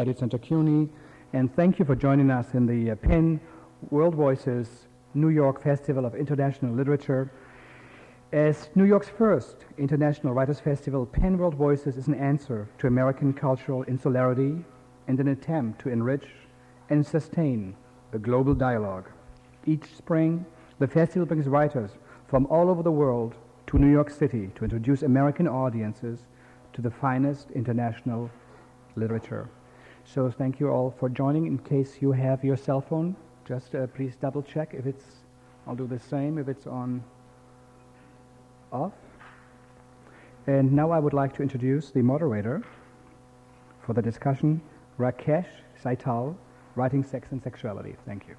Edith Santoccuni, and thank you for joining us in the PEN World Voices New York Festival of International Literature. As New York's first International Writers' Festival, PEN World Voices is an answer to American cultural insularity and an attempt to enrich and sustain a global dialogue. Each spring, the festival brings writers from all over the world to New York City to introduce American audiences to the finest international literature. So thank you all for joining. In case you have your cell phone, just please double check if it's, I'll do the same, if it's on off. And now I would like to introduce the moderator for the discussion, Rakesh Satyal, Writing, Sex and Sexuality. Thank you.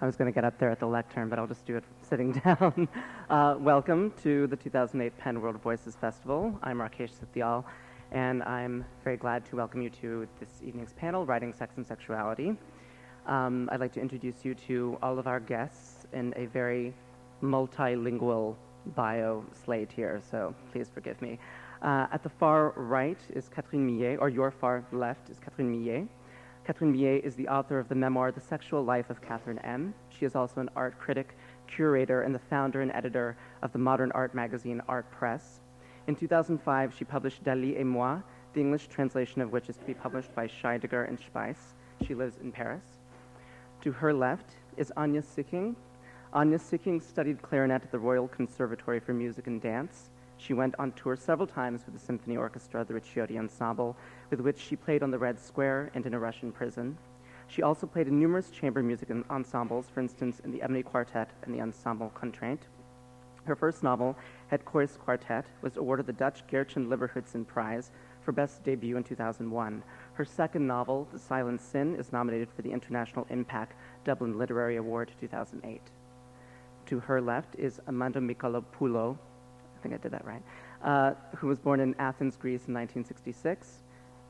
I was going to get up there at the lectern, but I'll just do it sitting down. Welcome to the 2008 PEN World Voices Festival. I'm Rakesh Satyal, and I'm very glad to welcome you to this evening's panel, Writing, Sex and Sexuality. I'd like to introduce you to all of our guests in a very multilingual bio slate here, so please forgive me. At the far right is Catherine Millet, or your far left is Catherine Millet. Catherine Millet is the author of the memoir, The Sexual Life of Catherine M. She is also an art critic, curator, and the founder and editor of the modern art magazine, Art Press. In 2005, she published Dali et Moi, the English translation of which is to be published by Scheidegger and Speis. She lives in Paris. To her left is Anya Sikking. Anya Sikking studied clarinet at the Royal Conservatory for Music and Dance. She went on tour several times with the symphony orchestra, the Ricciotti Ensemble, with which she played on the Red Square and in a Russian prison. She also played in numerous chamber music ensembles, for instance, in the Ebony Quartet and the Ensemble Contrainte. Her first novel, Het Koris Quartet, was awarded the Dutch Geerchen-Liberhudsen Prize for Best Debut in 2001. Her second novel, The Silent Sin, is nominated for the International Impact Dublin Literary Award 2008. To her left is Amanda Michalopoulou, I think I did that right, who was born in Athens, Greece in 1966.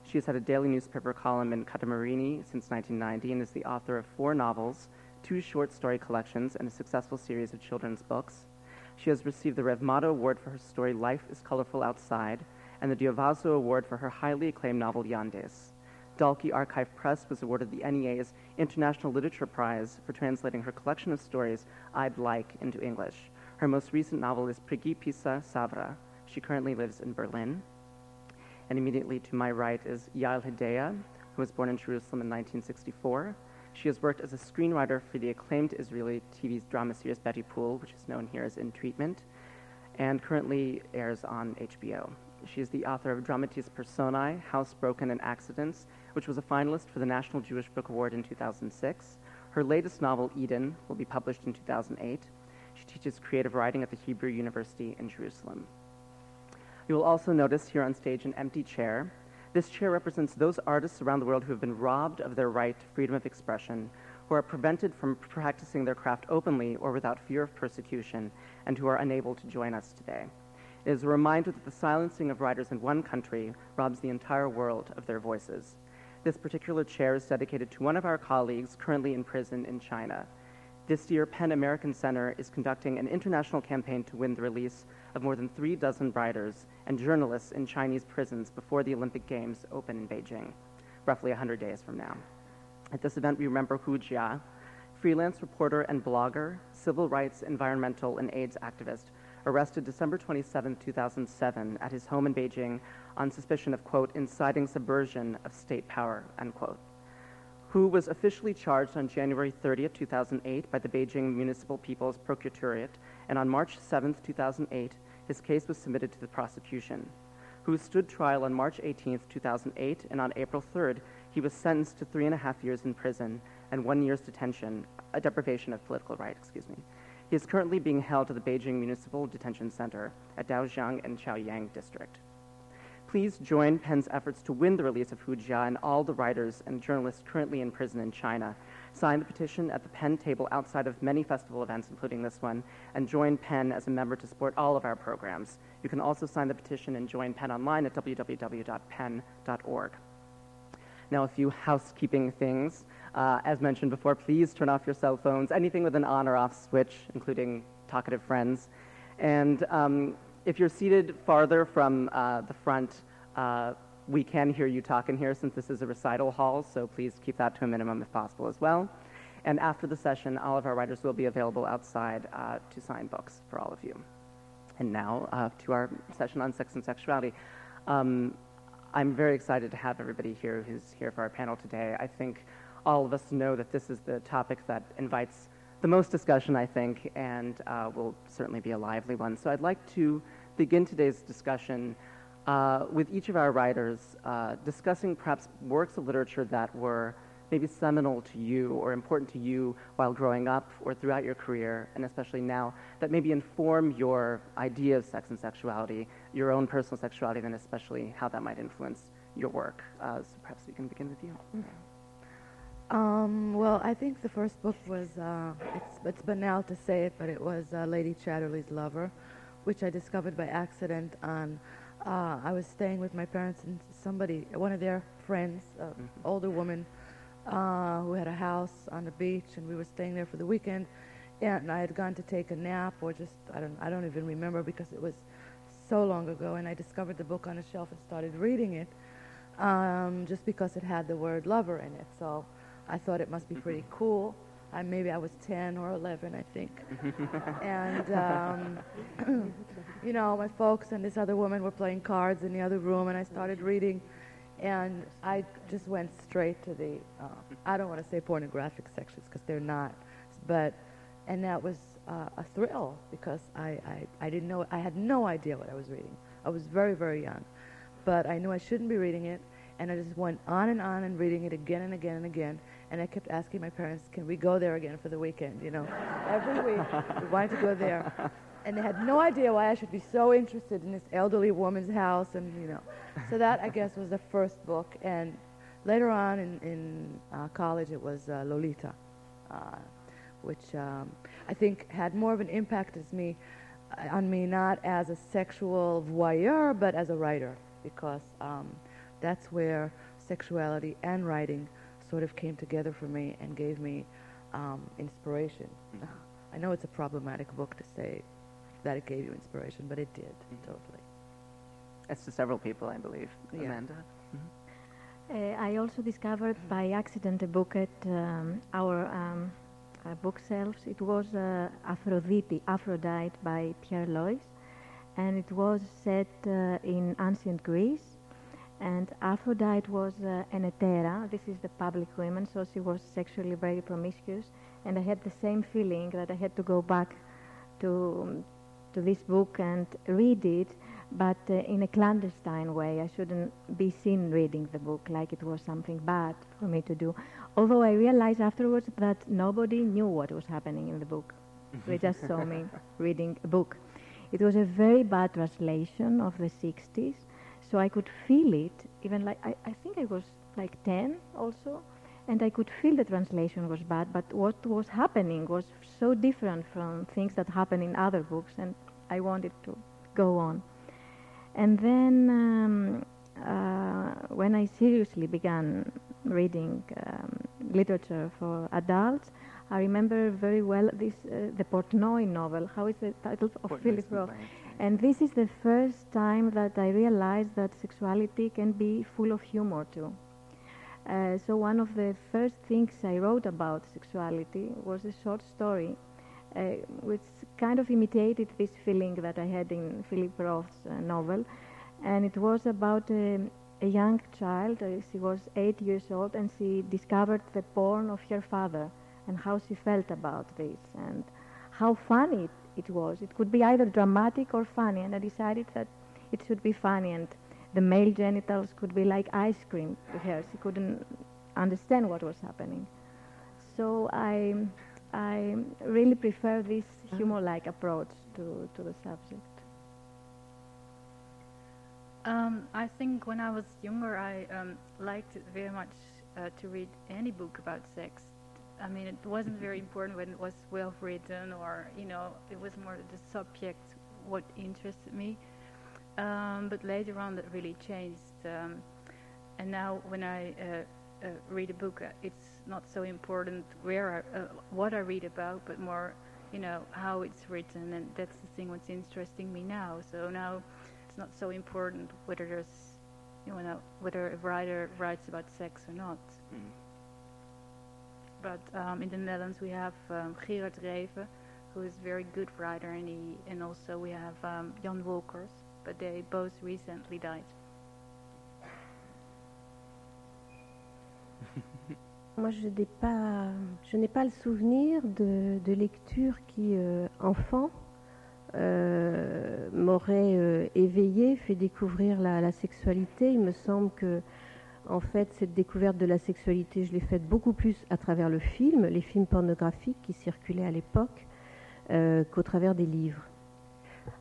She has had a daily newspaper column in Kathimerini since 1990 and is the author of 4 novels, 2 short story collections, and a successful series of children's books. She has received the Rev Mata Award for her story Life is Colorful Outside and the Diovaso Award for her highly acclaimed novel Yandes. Dalkey Archive Press was awarded the NEA's International Literature Prize for translating her collection of stories, I'd Like, into English. Her most recent novel is Prigipisa Savra. She currently lives in Berlin. And immediately to my right is Yael Hedaya, who was born in Jerusalem in 1964. She has worked as a screenwriter for the acclaimed Israeli TV drama series BeTipul, which is known here as In Treatment, and currently airs on HBO. She is the author of Dramatis Personae, Housebroken and Accidents, which was a finalist for the National Jewish Book Award in 2006. Her latest novel, Eden, will be published in 2008. She teaches creative writing at the Hebrew University in Jerusalem. You will also notice here on stage an empty chair. This chair represents those artists around the world who have been robbed of their right to freedom of expression, who are prevented from practicing their craft openly or without fear of persecution, and who are unable to join us today. It is a reminder that the silencing of writers in one country robs the entire world of their voices. This particular chair is dedicated to one of our colleagues currently in prison in China. This year, PEN American Center is conducting an international campaign to win the release of more than 36 writers and journalists in Chinese prisons before the Olympic Games open in Beijing, roughly 100 days from now. At this event, we remember Hu Jia, freelance reporter and blogger, civil rights, environmental, and AIDS activist, arrested December 27, 2007, at his home in Beijing on suspicion of, quote, inciting subversion of state power, unquote. Hu was officially charged on January 30, 2008, by the Beijing Municipal People's Procuratorate, and on March 7, 2008, his case was submitted to the prosecution. Hu stood trial on March 18, 2008, and on April 3, he was sentenced to 3.5 years in prison and 1 year's detention, a deprivation of political right, He is currently being held at the Beijing Municipal Detention Center at Daxing and Chaoyang District. Please join PEN's efforts to win the release of Hu Jia and all the writers and journalists currently in prison in China. Sign the petition at the PEN table outside of many festival events, including this one, and join PEN as a member to support all of our programs. You can also sign the petition and join PEN online at www.pen.org. Now, a few housekeeping things. As mentioned before, please turn off your cell phones, anything with an on or off switch, including talkative friends. And if you're seated farther from the front, We can hear you talk in here since this is a recital hall, so please keep that to a minimum if possible as well. And after the session, all of our writers will be available outside to sign books for all of you. And now to our session on sex and sexuality. I'm very excited to have everybody here who's here for our panel today. I think all of us know that this is the topic that invites the most discussion, I think, and will certainly be a lively one. So I'd like to begin today's discussion with each of our writers discussing perhaps works of literature that were maybe seminal to you or important to you while growing up or throughout your career, and especially now, that maybe inform your idea of sex and sexuality, your own personal sexuality, and especially how that might influence your work. So perhaps we can begin with you. Okay. Well, I think the first book was, it's banal to say it, but it was Lady Chatterley's Lover, which I discovered by accident on I was staying with my parents and one of their friends, older woman, who had a house on the beach, and we were staying there for the weekend. And I had gone to take a nap, or I don't even remember because it was so long ago. And I discovered the book on a shelf and started reading it, just because it had the word lover in it. So I thought it must be pretty cool. Maybe I was 10 or 11, I think. And, my folks and this other woman were playing cards in the other room, and I started reading, and I just went straight to the, I don't want to say pornographic sections because they're not, and that was a thrill because I didn't know, I had no idea what I was reading. I was very, very young, but I knew I shouldn't be reading it, and I just went on and reading it again and again and again, and I kept asking my parents, can we go there again for the weekend, Every week we wanted to go there. And they had no idea why I should be so interested in this elderly woman's house, and so that, I guess, was the first book. And later on in college, it was Lolita, which I think had more of an impact on me, not as a sexual voyeur, but as a writer, because that's where sexuality and writing sort of came together for me and gave me inspiration. I know it's a problematic book to say that it gave you inspiration, but it did, totally. That's to several people, I believe. Yeah. Amanda? I also discovered by accident a book at our book shelves. It was Aphrodite by Pierre Lois, and it was set in ancient Greece. And Aphrodite was an hetera. This is the public woman, so she was sexually very promiscuous. And I had the same feeling that I had to go back to this book and read it, but in a clandestine way. I shouldn't be seen reading the book like it was something bad for me to do. Although I realized afterwards that nobody knew what was happening in the book. They just saw me reading a book. It was a very bad translation of the 60s, so I could feel it, even like, I think I was like 10 also, and I could feel the translation was bad, but what was happening was so different from things that happen in other books, and I wanted to go on. And then when I seriously began reading literature for adults, I remember very well this the Portnoy novel. How is the title of Philip Roth? And this is the first time that I realized that sexuality can be full of humor too. So one of the first things I wrote about sexuality was a short story which kind of imitated this feeling that I had in Philip Roth's novel. And it was about a young child. She was 8 years old, and she discovered the porn of her father and how she felt about this and how funny it was. It could be either dramatic or funny, and I decided that it should be funny, and the male genitals could be like ice cream to her. She couldn't understand what was happening. So I really prefer this humor-like approach to the subject. I think when I was younger, I liked very much to read any book about sex. I mean, it wasn't very important when it was well written, or, it was more the subject what interested me. But later on, that really changed. And now when I read a book, it's not so important what I read about, but more, how it's written. And that's the thing what's interesting me now. So now it's not so important whether there's, you know, whether a writer writes about sex or not. Mm. But in the Netherlands we have Gerard Reven, who is a very good writer, and also we have Jan Wolkers, but they both recently died. Moi, je n'ai pas le souvenir de lecture qui, enfant, m'aurait éveillée, fait découvrir la sexualité. Il me semble que, en fait, cette découverte de la sexualité, je l'ai faite beaucoup plus à travers le film, les films pornographiques qui circulaient à l'époque, qu'au travers des livres.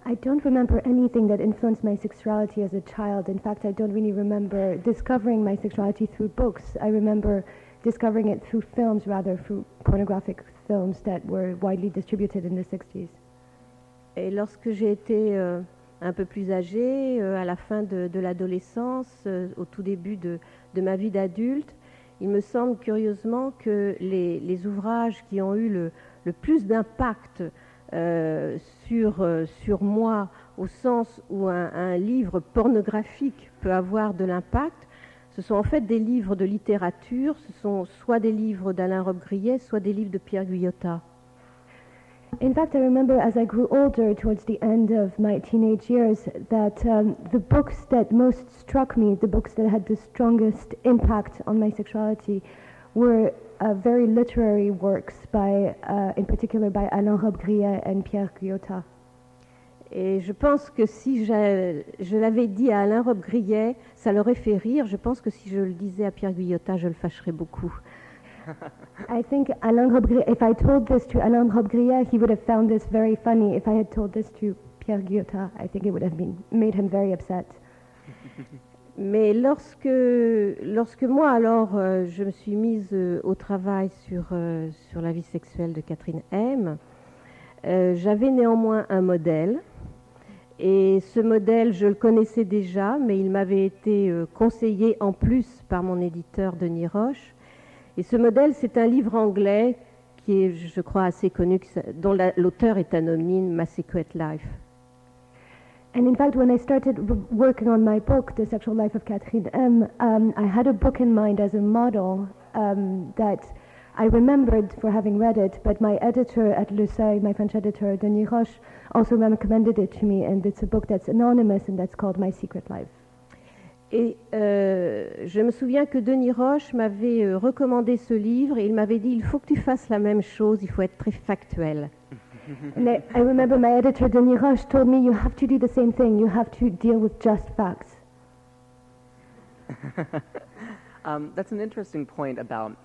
I don't remember anything that influenced my sexuality as a child. In fact, I don't really remember discovering my sexuality through books. I remember discovering it through films, rather, through pornographic films that were widely distributed in the 60s. Et lorsque j'ai été un peu plus âgée, à la fin de l'adolescence, au tout début de ma vie d'adulte, il me semble curieusement que les ouvrages qui ont eu le plus d'impact sur moi, au sens où un livre pornographique peut avoir de l'impact, ce sont en fait des livres de littérature, ce sont soit des livres d'Alain Robbe-Grillet, soit des livres de Pierre Guyotat. In fact, I remember as I grew older, towards the end of my teenage years, that the books that most struck me, the books that had the strongest impact on my sexuality, were very literary works by, in particular, by Alain Robbe-Grillet and Pierre Guyotat. Et je pense que si je l'avais dit à Alain Robbe-Grillet, ça l'aurait fait rire. Je pense que si je le disais à Pierre Guyotat, je le fâcherais beaucoup. I think Alain Robbe-Grillet, if I told this to Alain Robbe-Grillet, he would have found this very funny. If I had told this to Pierre Guyotat, I think it would have made him very upset. Mais lorsque moi, alors, je me suis mise au travail sur la vie sexuelle de Catherine M., j'avais néanmoins un modèle. Et ce modèle, je le connaissais déjà, mais il m'avait été conseillé en plus par mon éditeur Denis Roche. Et ce modèle, c'est un livre anglais qui est, je crois, assez connu, dont l'auteur est anonyme, My Secret Life. And in fact, when I started working on my book, The Sexual Life of Catherine M., I had a book in mind as a model that I remembered for having read it, but my editor at Le Seuil, my French editor, Denis Roche, also recommended it to me, and it's a book that's anonymous and that's called My Secret Life. Et je me souviens que Denis Roche m'avait recommandé ce livre et il m'avait dit, il faut que tu fasses la même chose, il faut être très factuel. And I remember my editor Denis Roche told me, you have to do the same thing, you have to deal with just facts. That's an interesting point about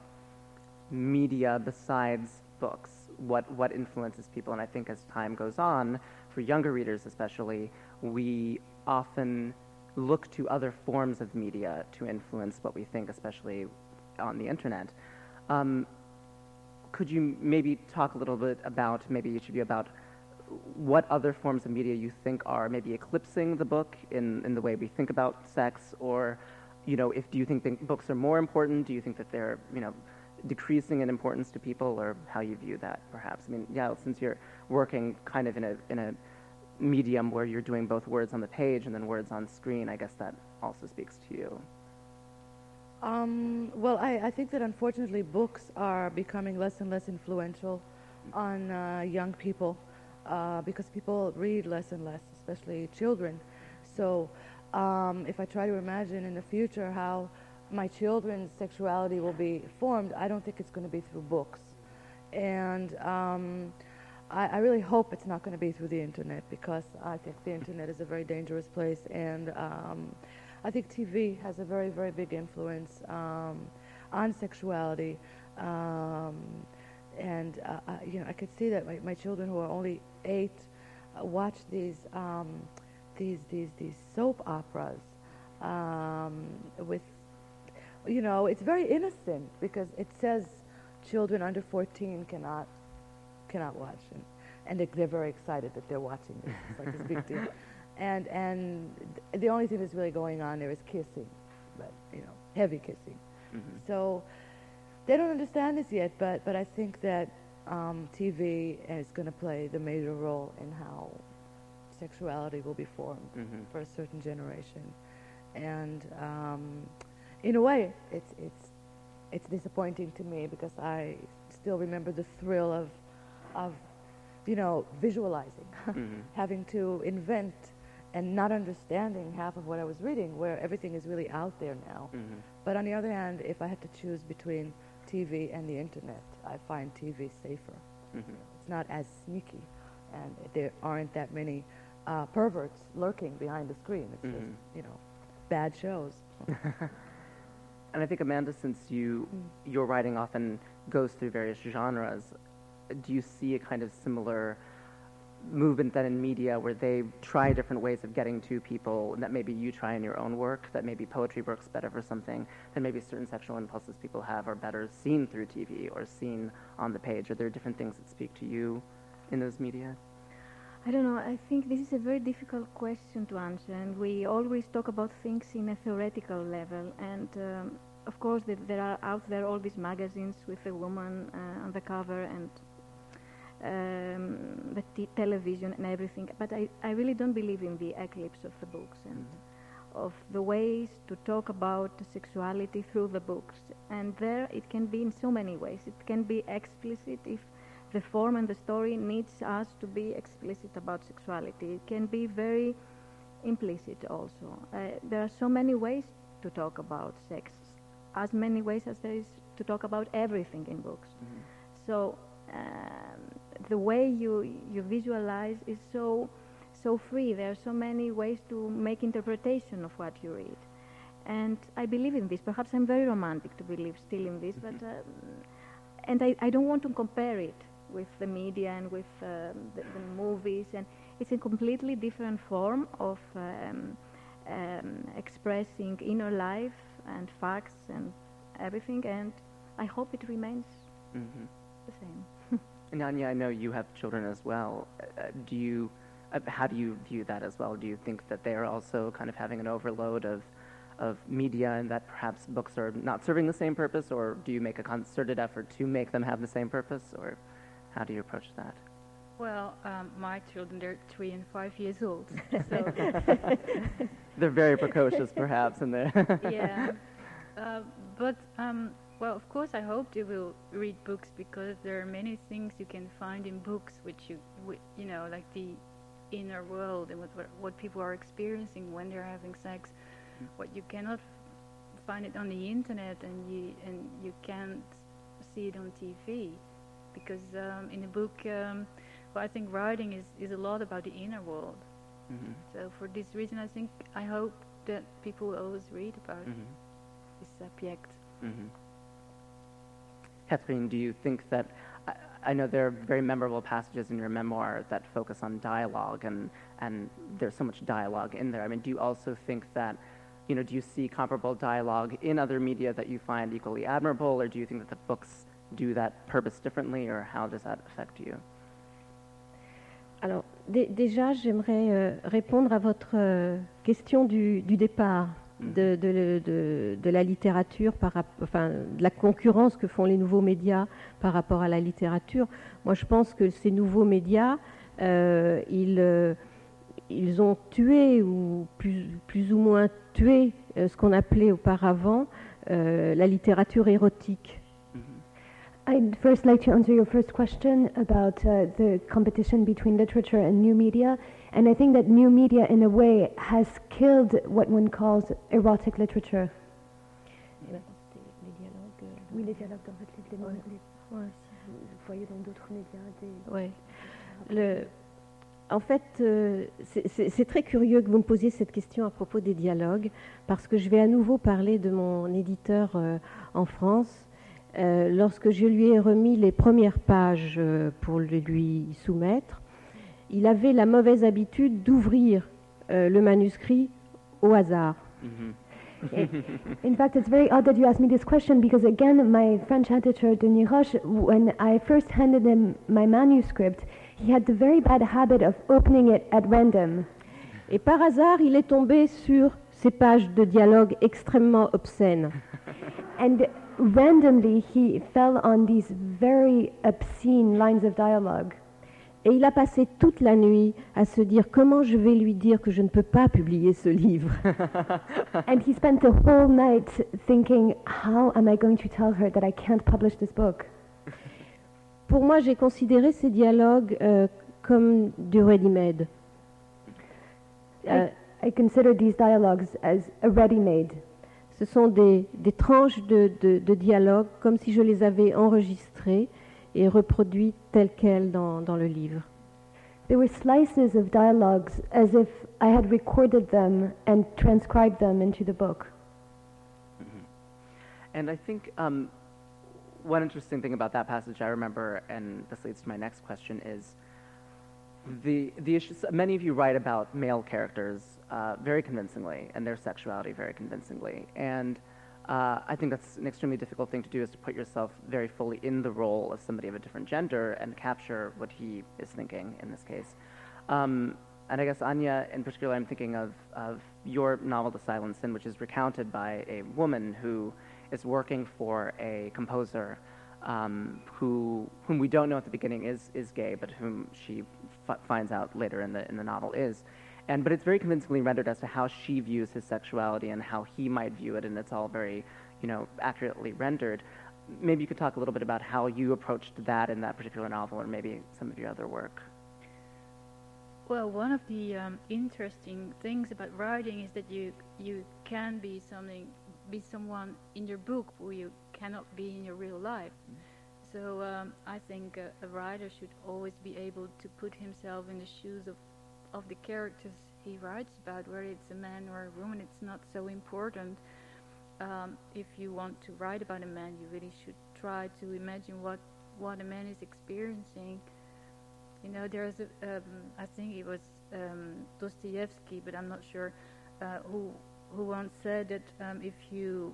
media besides books, what influences people. And I think as time goes on, for younger readers especially, we often look to other forms of media to influence what we think, especially on the internet. Could you maybe talk a little bit about, maybe each of you, about what other forms of media you think are maybe eclipsing the book in the way we think about sex, or, you know, if do you think books are more important? Do you think that they're, you know, decreasing in importance to people, or how you view that, perhaps? I mean, yeah, since you're working kind of in a medium where you're doing both words on the page and then words on screen, I guess that also speaks to you. Well, I think that unfortunately books are becoming less and less influential on young people because people read less and less, especially children. So if I try to imagine in the future how my children's sexuality will be formed, I don't think it's going to be through books. And I really hope it's not going to be through the internet, because I think the internet is a very dangerous place, and I think TV has a very, very big influence on sexuality, and you know, I could see that my children, who are only 8, watch these soap operas with, you know, it's very innocent because it says children under 14 cannot watch, and they're very excited that they're watching this. It's like this big deal. And the only thing that's really going on there is kissing, but, you know, heavy kissing. Mm-hmm. So they don't understand this yet, but I think that TV is going to play the major role in how sexuality will be formed, mm-hmm, for a certain generation. And in a way, it's disappointing to me because I still remember the thrill of visualizing, mm-hmm. having to invent and not understanding half of what I was reading, where everything is really out there now. Mm-hmm. But on the other hand, if I had to choose between TV and the internet, I find TV safer. Mm-hmm. It's not as sneaky, and there aren't that many perverts lurking behind the screen. It's mm-hmm. just, bad shows. And I think, Amanda, since your writing often goes through various genres, do you see a kind of similar movement then in media where they try different ways of getting to people that maybe you try in your own work, that maybe poetry works better for something, and maybe certain sexual impulses people have are better seen through TV or seen on the page? Are there different things that speak to you in those media? I don't know. I think this is a very difficult question to answer, and we always talk about things in a theoretical level. And of course, there are out there all these magazines with a woman on the cover, and the television and everything. But I really don't believe in the eclipse of the books and mm-hmm. of the ways to talk about sexuality through the books. And there it can be in so many ways. It can be explicit if the form and the story needs us to be explicit about sexuality. It can be very implicit also. There are so many ways to talk about sex, as many ways as there is to talk about everything in books. Mm-hmm. So the way you visualize is so free. There are so many ways to make interpretation of what you read. And I believe in this. Perhaps I'm very romantic to believe still in this, mm-hmm. but and I don't want to compare it with the media and with the movies, and it's a completely different form of expressing inner life and facts and everything, and I hope it remains mm-hmm. the same. And Anya, I know you have children as well. How do you view that as well? Do you think that they are also kind of having an overload of media and that perhaps books are not serving the same purpose, or do you make a concerted effort to make them have the same purpose, or how do you approach that? Well, my children, they're 3 and 5 years old. So they're very precocious, perhaps, in there. Yeah. But of course, I hope they will read books, because there are many things you can find in books which you like the inner world and what people are experiencing when they're having sex. What you cannot find it on the internet, and you can't see it on TV, because in the book, I think writing is a lot about the inner world. Mm-hmm. So for this reason, I hope that people will always read about mm-hmm. this subject. Mm-hmm. Catherine, do you think that? I know there are very memorable passages in your memoir that focus on dialogue, and there's so much dialogue in there. I mean, do you also think that? Do you see comparable dialogue in other media that you find equally admirable, or do you think that the books do that purpose differently, or how does that affect you? Alors, déjà, j'aimerais répondre à votre question du départ mm-hmm. de la littérature, de la concurrence que font les nouveaux médias par rapport à la littérature. Moi, je pense que ces nouveaux médias, ils ont tué ou plus ou moins tué ce qu'on appelait auparavant la littérature érotique. I'd first like to answer your first question about the competition between literature and new media. And I think that new media, in a way, has killed what one calls erotic literature. Oui, les dialogues, en fait, les mots. Vous voyez dans d'autres médias des... Oui. En fait, c'est très curieux que vous me posiez cette question à propos des dialogues, parce que je vais à nouveau parler de mon éditeur en France. Lorsque je lui ai remis les premières pages pour lui soumettre, il avait la mauvaise habitude d'ouvrir le manuscrit au hasard. Mm-hmm. In fact, it's very odd that you asked me this question, because again, my French editor, Denis Roche, when I first handed him my manuscript, he had the very bad habit of opening it at random. Et par hasard, il est tombé sur ces pages de dialogue extrêmement obscènes. And randomly, he fell on these very obscene lines of dialogue. Et il a passé toute la nuit à se dire comment je vais lui dire que je ne peux pas publier ce livre. And he spent the whole night thinking, how am I going to tell her that I can't publish this book? Pour moi, j'ai considéré ces dialogues comme du ready-made. I consider these dialogues as a ready-made. Ce sont des tranches de dialogue, comme si je les avais enregistrées et reproduites telles quelles dans le livre. There were slices of dialogues as if I had recorded them and transcribed them into the book. Mm-hmm. And I think one interesting thing about that passage I remember, and this leads to my next question, is the issues. Many of you write about male characters very convincingly, and their sexuality very convincingly. And I think that's an extremely difficult thing to do, is to put yourself very fully in the role of somebody of a different gender and capture what he is thinking in this case. And I guess, Anya, in particular, I'm thinking of your novel, The Silent Sin, which is recounted by a woman who is working for a composer whom we don't know at the beginning is gay, but whom she finds out later in the novel is. But it's very convincingly rendered as to how she views his sexuality and how he might view it, and it's all very, accurately rendered. Maybe you could talk a little bit about how you approached that in that particular novel, or maybe some of your other work. Well, one of the interesting things about writing is that you can be someone in your book who you cannot be in your real life. Mm-hmm. So I think a writer should always be able to put himself in the shoes of the characters he writes about, whether it's a man or a woman. It's not so important. If you want to write about a man, you really should try to imagine what a man is experiencing. There's I think it was Dostoevsky, but I'm not sure, who once said that if you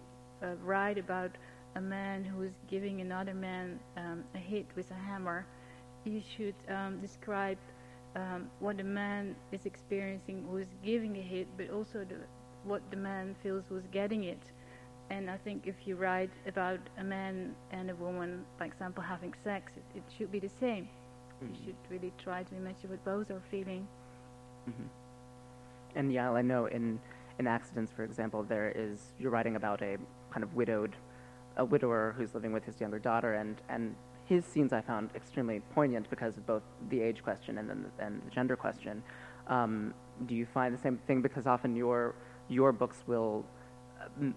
write about a man who is giving another man a hit with a hammer, you should describe what the man is experiencing who is giving a hit, but also what the man feels who is getting it. And I think if you write about a man and a woman, for example, having sex, it should be the same. Mm-hmm. You should really try to imagine what both are feeling. Mm-hmm. And Yael, I know in Accidents, for example, you're writing about a kind of widower who's living with his younger daughter, and his scenes I found extremely poignant because of both the age question and then the gender question. Do you find the same thing? Because often your books will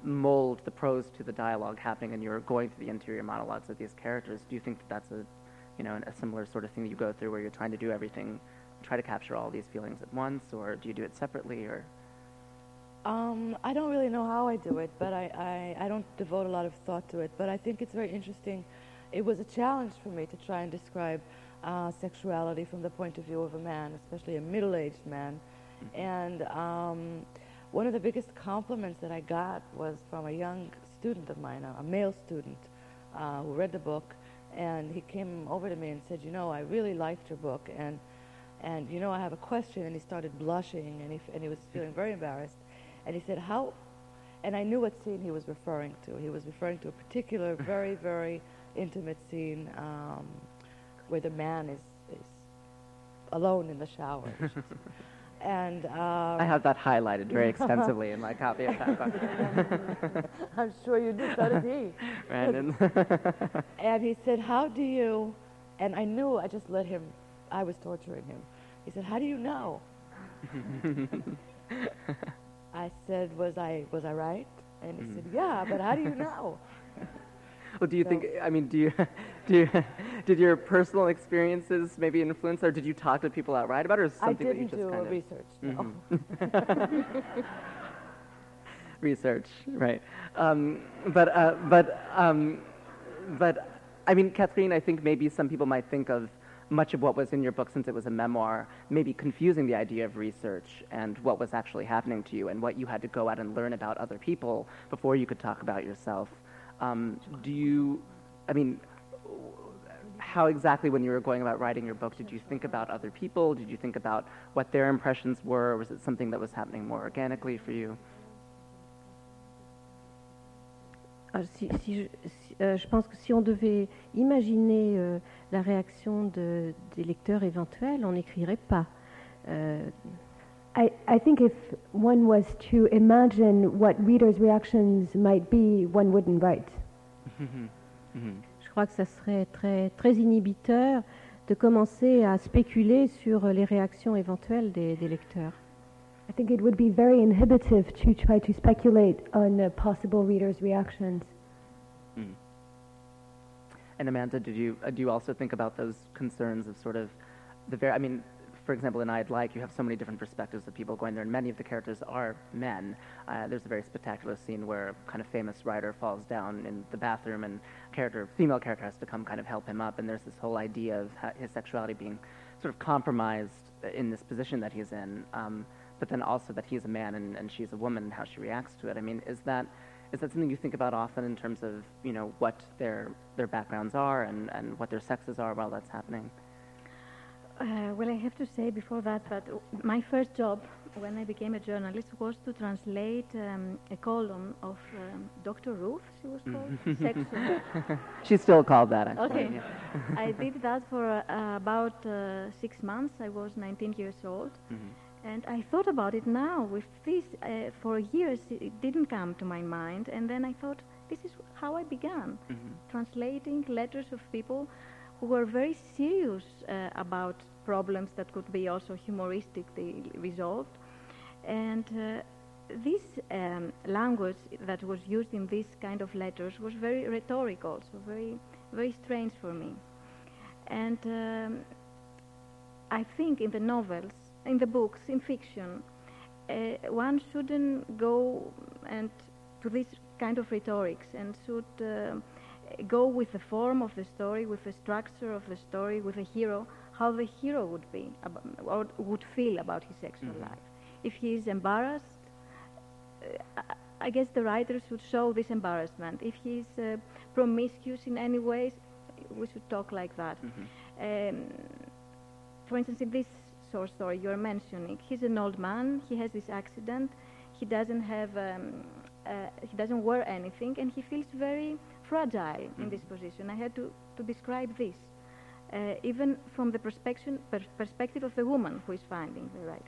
mold the prose to the dialogue happening, and you're going through the interior monologues of these characters. Do you think that that's a similar sort of thing that you go through, where you're trying to do everything, try to capture all these feelings at once, or do you do it separately, or? I don't really know how I do it, but I don't devote a lot of thought to it. But I think it's very interesting. It was a challenge for me to try and describe sexuality from the point of view of a man, especially a middle-aged man. And one of the biggest compliments that I got was from a young student of mine, a male student, who read the book, and he came over to me and said, I really liked your book, and I have a question. And he started blushing, and he was feeling very embarrassed. And he said, how? And I knew what scene he was referring to. He was referring to a particular, very, very intimate scene where the man is alone in the shower. And I have that highlighted very extensively in my copy of that book. I'm sure you did, so did he. Brandon. And he said, how do you, and I knew, I just let him, I was torturing him. He said, how do you know? I said, was I right? And he said, yeah, but how do you know? Well, do you think? I mean, did your personal experiences maybe influence, or did you talk to people outright about it, or is something that you just kind of? I didn't do research. No. Research, right? But I mean, Catherine, I think maybe some people might think of much of what was in your book, since it was a memoir, maybe confusing the idea of research and what was actually happening to you, and what you had to go out and learn about other people before you could talk about yourself. How exactly, when you were going about writing your book, did you think about other people? Did you think about what their impressions were? Or was it something that was happening more organically for you? Je pense que si on devait imaginer la réaction des lecteurs éventuels, on n'écrirait pas. I think if one was to imagine what readers' reactions might be, one wouldn't write. Je crois que ça serait très, très inhibiteur de commencer à spéculer sur les réactions éventuelles des lecteurs. I think it would be very inhibitive to try to speculate on possible readers' reactions. Mm. And Amanda, do you also think about those concerns of sort of the very? I mean, for example, in I'd Like, you have so many different perspectives of people going there, and many of the characters are men. There's a very spectacular scene where a kind of famous writer falls down in the bathroom, and female character, has to come kind of help him up. And there's this whole idea of his sexuality being sort of compromised in this position that he's in. But then also that he's a man and she's a woman and how she reacts to it. I mean, is that something you think about often in terms of, you know, what their backgrounds are and what their sexes are while that's happening? Well, I have to say before that that my first job when I became a journalist was to translate a column of Dr. Ruth, she was called, Sexual. She's still called that, actually. Okay. Yeah. I did that for about 6 months. I was 19 years old. Mm-hmm. And I thought about it now with this, for years it didn't come to my mind, and then I thought, this is how I began, translating letters of people who were very serious about problems that could be also humoristically resolved. And this language that was used in this kind of letters was very rhetorical, so very, very strange for me. And I think in the novels, in the books, in fiction, one shouldn't go and to this kind of rhetorics and should go with the form of the story, with the structure of the story, with the hero, how the hero would be or would feel about his sexual life. If he is embarrassed, I guess the writer should show this embarrassment. If he is promiscuous in any ways, we should talk like that. For instance, in this source story you're mentioning, he's an old man, he has this accident, he doesn't have, he doesn't wear anything, and he feels very fragile in this position. I had to describe this, even from the perspective of the woman who is finding the writer.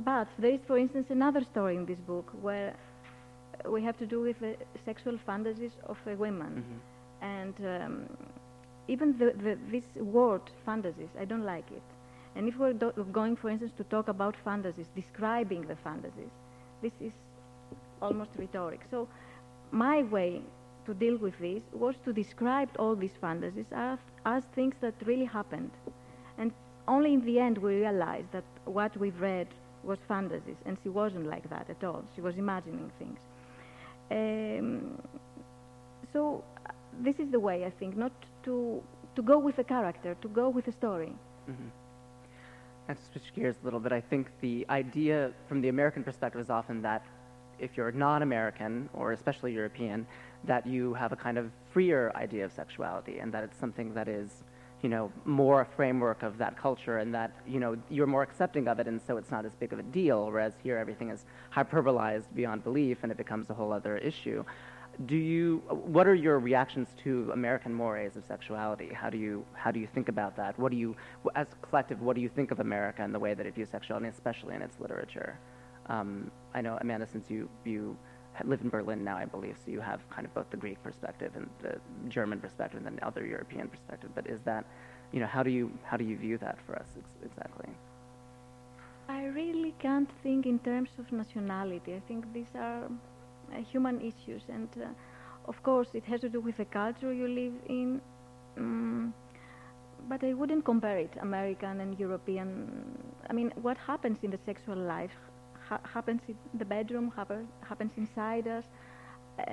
But there is, for instance, another story in this book where we have to do with the sexual fantasies of a woman, and even this word fantasies, I don't like it. And if we're going, for instance, to talk about fantasies, describing the fantasies, this is almost rhetoric. So my way to deal with this was to describe all these fantasies as things that really happened. And only in the end we realized that what we've read was fantasies, and she wasn't like that at all. She was imagining things. So this is the way, I think, not to go with the character, to go with the story. I have to switch gears a little bit. I think the idea from the American perspective is often that if you're non-American, or especially European, that you have a kind of freer idea of sexuality and that it's something that is, you know, more a framework of that culture and that, you know, you're more accepting of it and so it's not as big of a deal, whereas here everything is hyperbolized beyond belief and it becomes a whole other issue. What are your reactions to American mores of sexuality? How do you think about that? As a collective, what do you think of America and the way that it views sexuality, especially in its literature? I know, Amanda, since you live in Berlin now, I believe, so you have kind of both the Greek perspective and the German perspective and then the other European perspective. But is that, you know, how do you view that for us exactly? I really can't think in terms of nationality. I think these are human issues, and of course it has to do with the culture you live in, but I wouldn't compare it American and European. I mean, what happens in the sexual life happens in the bedroom, happens inside us,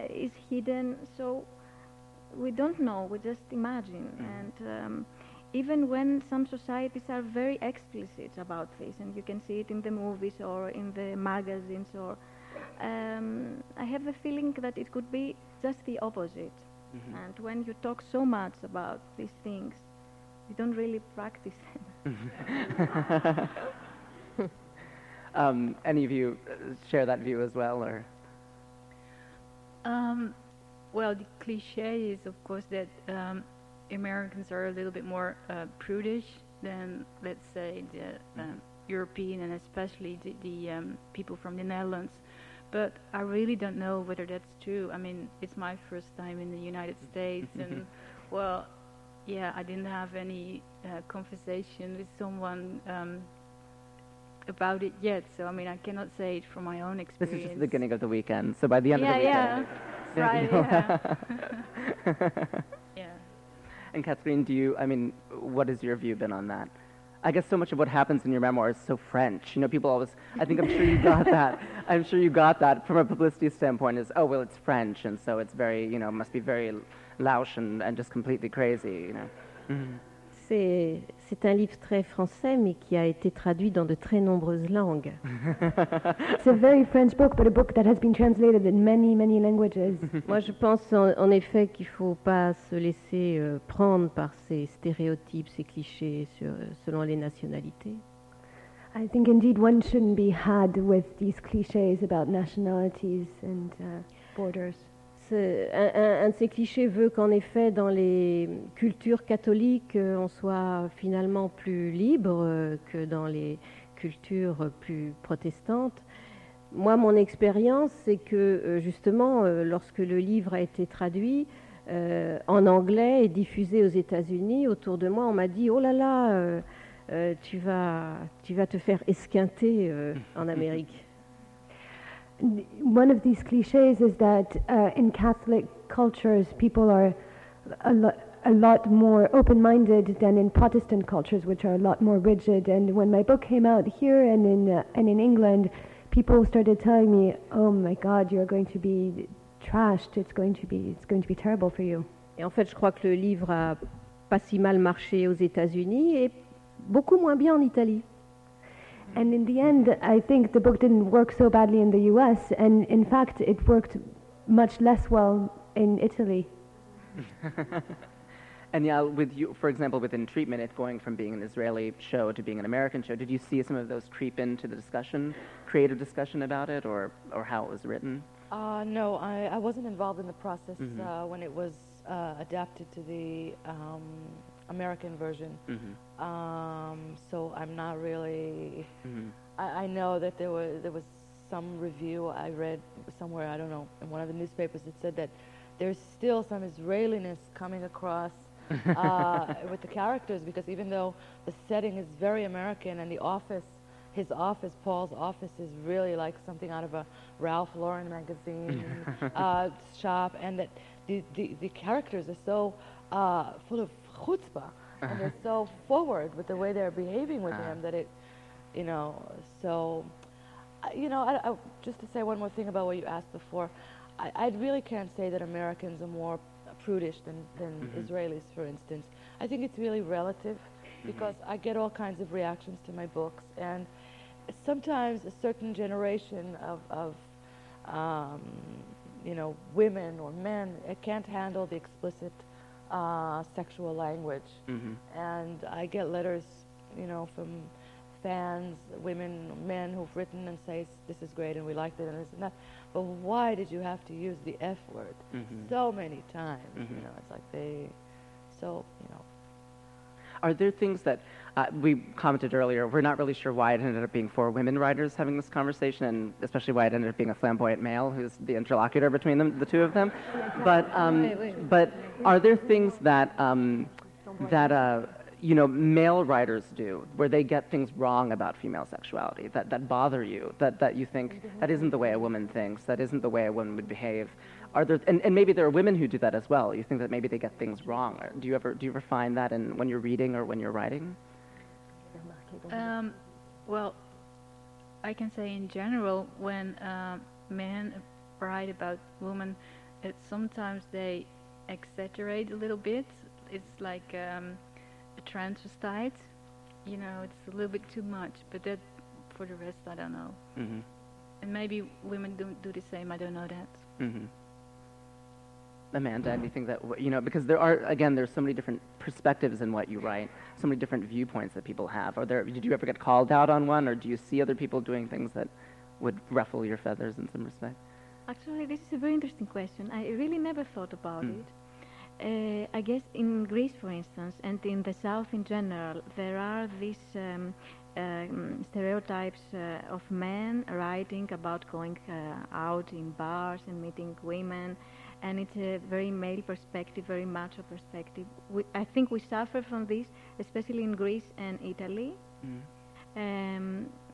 is hidden, so we don't know, we just imagine. And even when some societies are very explicit about this, and you can see it in the movies or in the magazines, or I have the feeling that it could be just the opposite. And when you talk so much about these things, you don't really practice them. Any of you share that view as well, or? Well, the cliche is, of course, that Americans are a little bit more prudish than, let's say, the European and especially the people from the Netherlands. But I really don't know whether that's true. I mean, it's my first time in the United States, and, well, yeah, I didn't have any conversation with someone about it yet. So, I mean, I cannot say it from my own experience. This is just the beginning of the weekend. So by the end of the weekend. Yeah. And Catherine, what has your view been on that? I guess so much of what happens in your memoir is so French. You know, people always, I'm sure you got that from a publicity standpoint is, oh, well, it's French. And so it's very, you know, must be very louche and just completely crazy, you know. Mm-hmm. C'est un livre très français, mais qui a été traduit dans de très nombreuses langues. It's a very French book, but a book that has been translated in many, many languages. Moi, je pense en effet qu'il ne faut pas se laisser prendre par ces stéréotypes, ces clichés selon les nationalités. I think indeed one shouldn't be had with these clichés about nationalities and borders. Un de ces clichés veut qu'en effet, dans les cultures catholiques, on soit finalement plus libre que dans les cultures plus protestantes. Moi, mon expérience, c'est que, justement, lorsque le livre a été traduit en anglais et diffusé aux États-Unis, autour de moi, on m'a dit « Oh là là, tu vas te faire esquinter en Amérique ». One of these clichés is that in Catholic cultures, people are a lot more open-minded than in Protestant cultures, which are a lot more rigid. And when my book came out here and in England, people started telling me, "Oh my God, you're going to be trashed. It's going to be terrible for you." Et en fait, je crois que le livre a pas si mal marché aux États-Unis et beaucoup moins bien en Italie. And in the end, I think the book didn't work so badly in the US, and in fact, it worked much less well in Italy. And yeah, with you, for example, within treatment, it going from being an Israeli show to being an American show, did you see some of those creep into the discussion, creative discussion about it, or how it was written? No, I wasn't involved in the process when it was adapted to the American version. Mm-hmm. So I'm not really. Mm-hmm. I know that there was some review I read somewhere, I don't know, in one of the newspapers that said that there's still some Israeliness coming across with the characters, because even though the setting is very American and the office, Paul's office, is really like something out of a Ralph Lauren magazine shop, and that the characters are so full of chutzpah, and they're so forward with the way they're behaving with him that it, you know, so, you know, I, just to say one more thing about what you asked before, I really can't say that Americans are more prudish than Israelis, for instance. I think it's really relative, because I get all kinds of reactions to my books, and sometimes a certain generation of you know, women or men can't handle the explicit sexual language, and I get letters, you know, from fans, women, men who've written and say this is great and we liked it and this and that, but why did you have to use the F word so many times? You know, it's like you know. Are there things that we commented earlier? We're not really sure why it ended up being four women writers having this conversation, and especially why it ended up being a flamboyant male who's the interlocutor between them, the two of them. But but are there things that you know, male writers do where they get things wrong about female sexuality that bother you, that you think that isn't the way a woman thinks, that isn't the way a woman would behave? Are there, and maybe there are women who do that as well. You think that maybe they get things wrong. Do you ever find that in when you're reading or when you're writing? Well, I can say in general, when men write about women, sometimes they exaggerate a little bit. It's like a transvestite. You know, it's a little bit too much. But that, for the rest, I don't know. Mm-hmm. And maybe women don't do the same. I don't know that. Mm-hmm. Amanda, anything that, you know, because there's so many different perspectives in what you write, so many different viewpoints that people have. Did you ever get called out on one, or do you see other people doing things that would ruffle your feathers in some respect? Actually, this is a very interesting question. I really never thought about it. I guess in Greece, for instance, and in the South in general, there are these stereotypes of men writing about going out in bars and meeting women, and it's a very male perspective, very macho perspective. I think we suffer from this, especially in Greece and Italy.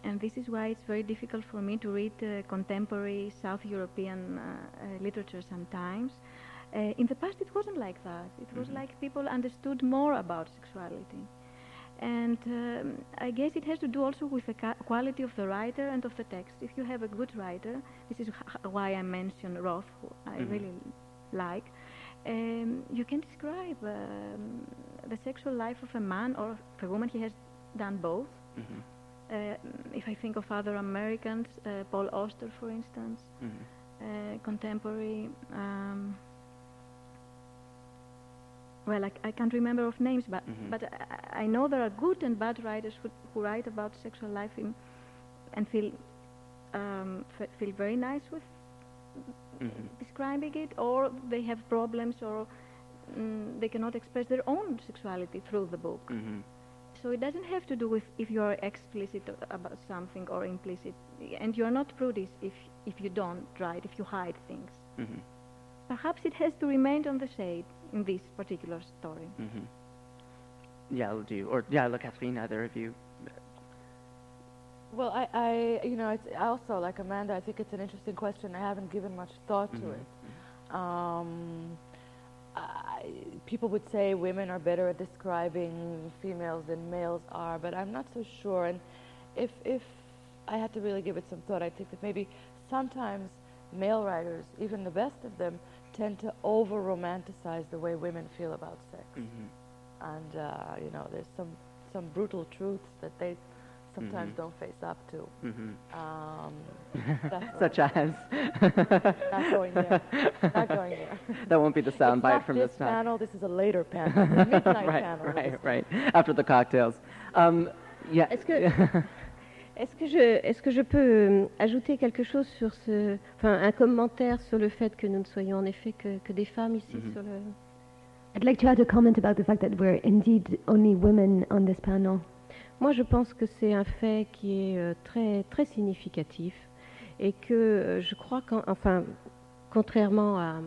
And this is why it's very difficult for me to read contemporary South European literature sometimes. In the past, it wasn't like that. It was like people understood more about sexuality. And I guess it has to do also with the quality of the writer and of the text. If you have a good writer, this is why I mentioned Roth, who I really like, you can describe the sexual life of a man or of a woman. He has done both. If I think of other Americans, Paul Auster, for instance, contemporary. Well, I can't remember of names, but I know there are good and bad writers who write about sexual life and feel very nice with describing it, or they have problems, or they cannot express their own sexuality through the book. So it doesn't have to do with if you are explicit about something or implicit, and you are not prudish if you don't write, if you hide things. Perhaps it has to remain on the shade in this particular story. Yeah, I'll do. Or yeah, look, Catherine, either of you. Well, I you know, it's also like Amanda. I think it's an interesting question. I haven't given much thought to it. People would say women are better at describing females than males are, but I'm not so sure. And if I had to really give it some thought, I think that maybe sometimes male writers, even the best of them, tend to over-romanticize the way women feel about sex. And, you know, there's some brutal truths that they sometimes don't face up to. Such as? Not going there. Not going there. That won't be the soundbite from this time. Panel. This is a later panel. A midnight panel. Right. After the cocktails. Yeah. Est-ce que je peux ajouter quelque chose sur enfin un commentaire sur le fait que nous ne soyons en effet que des femmes ici sur le. I'd like to add a comment about the fact that we're indeed only women on this panel. Moi, je pense que c'est un fait qui est très très significatif et que je crois qu'enfin contrairement à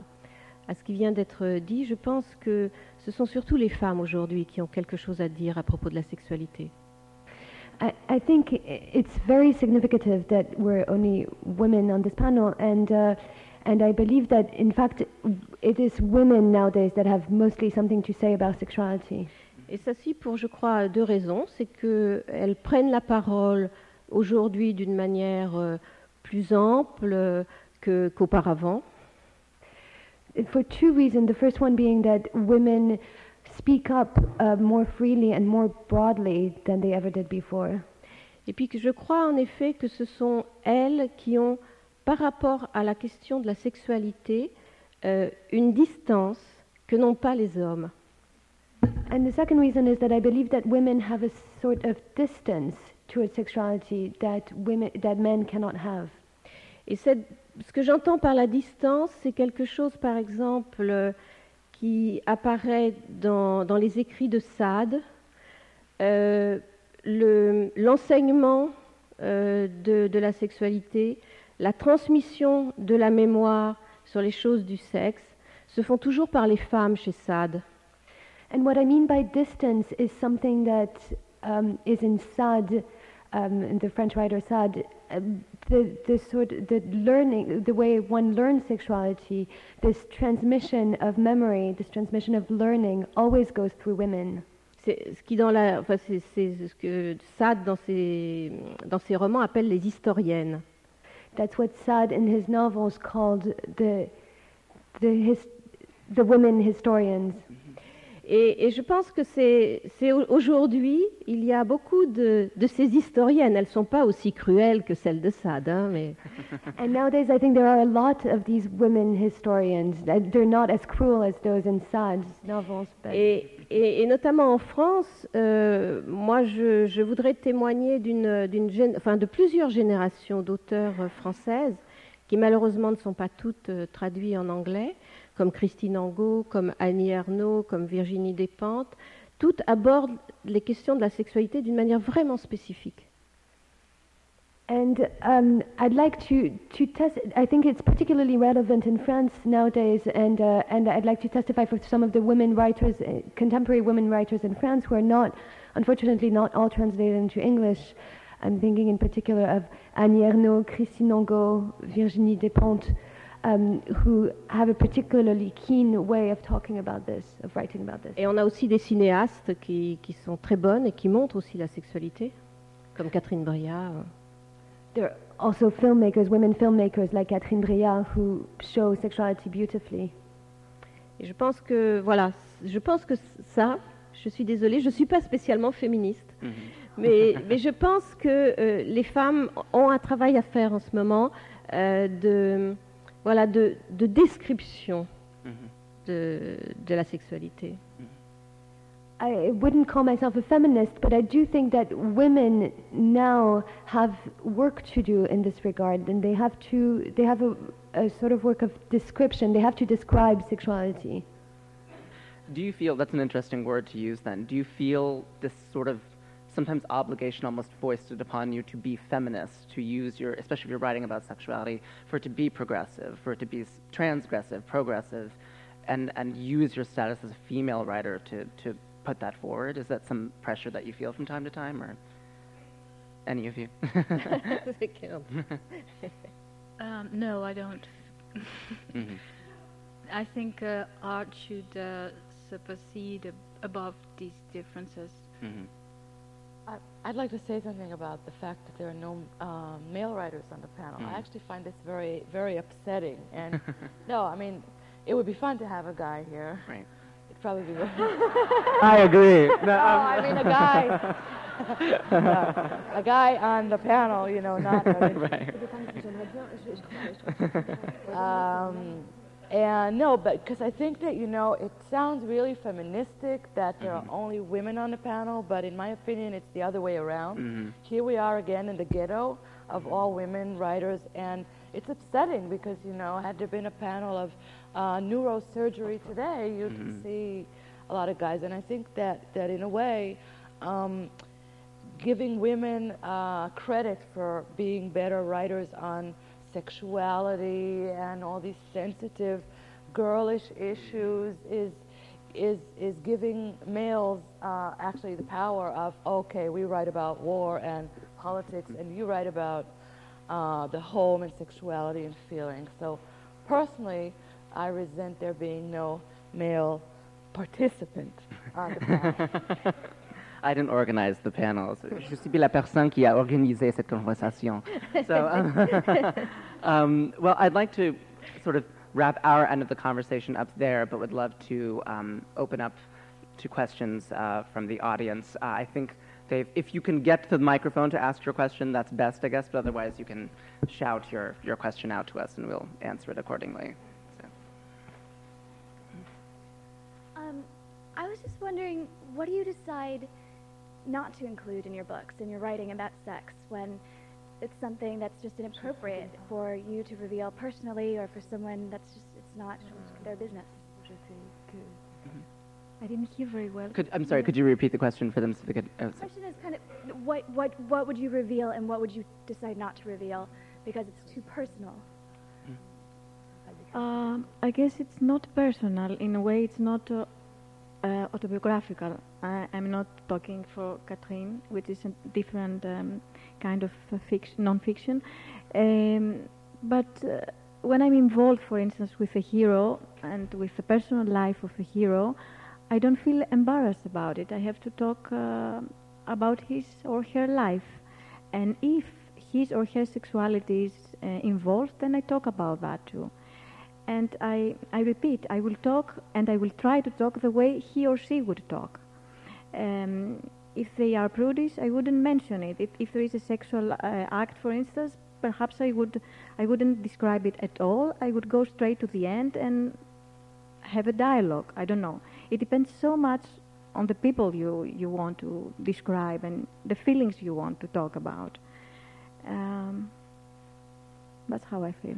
ce qui vient d'être dit, je pense que ce sont surtout les femmes aujourd'hui qui ont quelque chose à dire à propos de la sexualité. I think it's very significative that we're only women on this panel, and I believe that, in fact, it is women nowadays that have mostly something to say about sexuality. Et ceci pour, je crois, deux raisons. C'est qu'elles prennent la parole aujourd'hui d'une manière plus ample qu'auparavant. For two reasons. The first one being that women speak up more freely and more broadly than they ever did before. Et puis que je crois en effet que ce sont elles qui ont, par rapport à la question de la sexualité, une distance que n'ont pas les hommes. And the second reason is that I believe that women have a sort of distance towards sexuality that men cannot have. Et ce que j'entends par la distance, c'est quelque chose, par exemple, qui apparaît dans les écrits de Sade, l'enseignement de la sexualité, la transmission de la mémoire sur les choses du sexe, se font toujours par les femmes chez Sade. And what I mean by distance is something that is in Sade, in the French writer Sade, the learning, the way one learns sexuality, this transmission of memory, this transmission of learning, always goes through women. C'est ce qui c'est ce que Sade dans ses romans appelle les historiennes. That's what Sade in his novels called the women historians. Et je pense que c'est aujourd'hui, il y a beaucoup de ces historiennes. Elles ne sont pas aussi cruelles que celles de Sade, hein, mais. And nowadays, I think there are a lot of these women historians. They're not as cruel as those in Sade's novels. But... Et notamment en France, moi, je voudrais témoigner de plusieurs générations d'auteurs françaises qui malheureusement ne sont pas toutes traduites en anglais, comme Christine Angot, comme Annie Ernaux, comme Virginie Despentes, toutes abordent les questions de la sexualité d'une manière vraiment spécifique. And I'd like to test. I think it's particularly relevant in France nowadays, and I'd like to testify for some of the women writers, contemporary women writers in France, who are not, unfortunately, not all translated into English. I'm thinking in particular of Annie Ernaux, Christine Angot, Virginie Despentes, who have a particularly keen way of talking about this, of writing about this. Et on a aussi des cinéastes qui sont très bonnes et qui montrent aussi la sexualité, comme Catherine Breillat. There are also filmmakers, women filmmakers like Catherine Breillat, who show sexuality beautifully. Et je pense que voilà, je pense que ça. Je suis désolée, je suis pas spécialement féministe, mais je pense que les femmes ont un travail à faire en ce moment de description de la sexualité. I wouldn't call myself a feminist, but I do think that women now have work to do in this regard, and they have a sort of work of description. They have to describe sexuality. Do you feel, that's an interesting word to use then, do you feel this sort of sometimes obligation almost foisted upon you to be feminist, to use your, especially if you're writing about sexuality, for it to be progressive, for it to be transgressive, progressive, and use your status as a female writer to put that forward? Is that some pressure that you feel from time to time, or any of you? No, I don't. Mm-hmm. I think art should supersede above these differences. Mm-hmm. I'd like to say something about the fact that there are no male writers on the panel. Mm-hmm. I actually find this very, very upsetting. And no, I mean, it would be fun to have a guy here. Right. It'd probably be. I agree. No, I mean a guy. A guy on the panel, you know, not. Right. And no, but because I think that, you know, it sounds really feministic that there are only women on the panel, but in my opinion, it's the other way around. Mm-hmm. Here we are again in the ghetto of all women writers, and it's upsetting because, you know, had there been a panel of neurosurgery today, you'd see a lot of guys. And I think that in a way, giving women credit for being better writers on sexuality and all these sensitive girlish issues is giving males actually the power of, okay, we write about war and politics and you write about the home and sexuality and feeling. So personally, I resent there being no male participant on the panel. I didn't organize the panels. Je suis la personne qui a organisé cette conversation. So, well, I'd like to sort of wrap our end of the conversation up there, but would love to open up to questions from the audience. I think, Dave, if you can get to the microphone to ask your question, that's best, I guess, but otherwise you can shout your question out to us and we'll answer it accordingly. So. I was just wondering, what do you decide not to include in your books, in your writing about sex, when it's something that's just inappropriate for you to reveal personally, or for someone that's just, it's not their business? I didn't hear very well. I'm sorry, could you repeat the question for them? So they could, the question is kind of, what would you reveal and what would you decide not to reveal because it's too personal? I guess it's not personal. In a way, it's not autobiographical. I'm not talking for Catherine, which is a different kind of non-fiction. But when I'm involved, for instance, with a hero and with the personal life of a hero, I don't feel embarrassed about it. I have to talk about his or her life. And if his or her sexuality is involved, then I talk about that too. And I repeat, I will talk and I will try to talk the way he or she would talk. If they are prudish, I wouldn't mention it. If there is a sexual act, for instance, perhaps I wouldn't describe it at all. I would go straight to the end and have a dialogue. I don't know. It depends so much on the people you want to describe and the feelings you want to talk about. That's how I feel.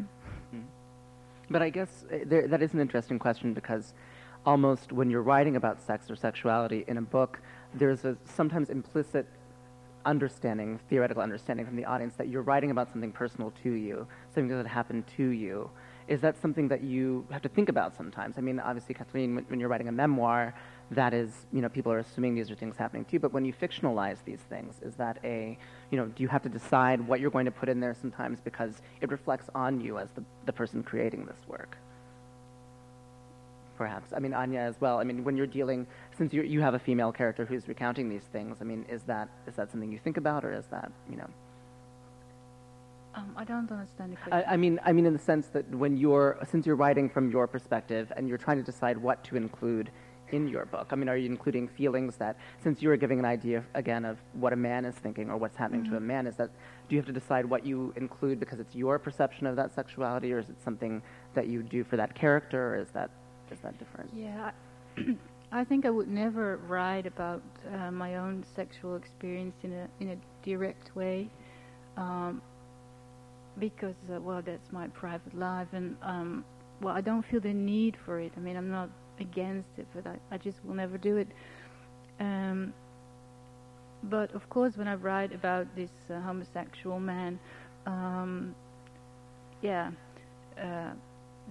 But I guess that is an interesting question, because almost when you're writing about sex or sexuality in a book, there's a sometimes implicit understanding, theoretical understanding from the audience that you're writing about something personal to you, something that happened to you. Is that something that you have to think about sometimes? I mean, obviously, Kathleen, when you're writing a memoir, that is, you know, people are assuming these are things happening to you, but when you fictionalize these things, is that a, you know, do you have to decide what you're going to put in there sometimes because it reflects on you as the person creating this work? Perhaps. I mean, Anya as well. I mean, when you're dealing, since you have a female character who's recounting these things, I mean, is that something you think about, or is that, you know? I don't understand the question. I mean, in the sense that since you're writing from your perspective and you're trying to decide what to include in your book, I mean, are you including feelings that, since you were giving an idea, again, of what a man is thinking or what's happening to a man, is that, do you have to decide what you include because it's your perception of that sexuality, or is it something that you do for that character, or is that different? Yeah, I think I would never write about my own sexual experience in a direct way. Because, well, that's my private life, and, well, I don't feel the need for it. I mean, I'm not against it, but I just will never do it. But, of course, when I write about this homosexual man,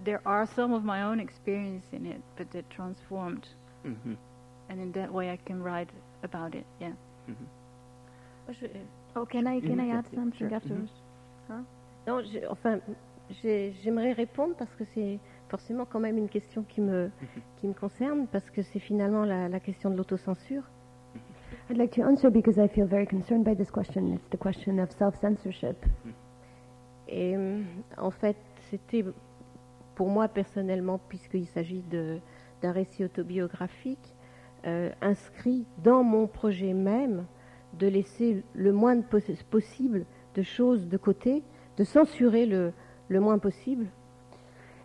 there are some of my own experience in it, but they're transformed. Mm-hmm. And in that way I can write about it, yeah. Mm-hmm. Oh, can I add something afterwards? Mm-hmm. Huh? Non, j'aimerais répondre parce que c'est forcément quand même une question qui me concerne, parce que c'est finalement la question de l'autocensure. I'd like to answer because I feel very concerned by this question. It's the question of self-censorship. Et en fait, c'était pour moi personnellement, puisqu'il s'agit d'un récit autobiographique, inscrit dans mon projet même de laisser le moins possible de choses de côté, de censurer le moins possible.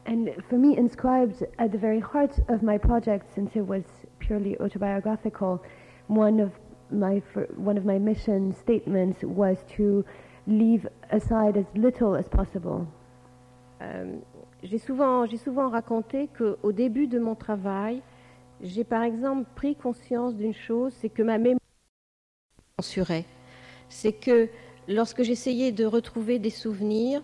And for me, inscribed at the very heart of my project, since it was purely autobiographical, one of my mission statements was to leave aside as little as possible. J'ai souvent raconté qu'au début de mon travail, j'ai par exemple pris conscience d'une chose, c'est que ma mémoire censurait. C'est que lorsque j'essayais de retrouver des souvenirs,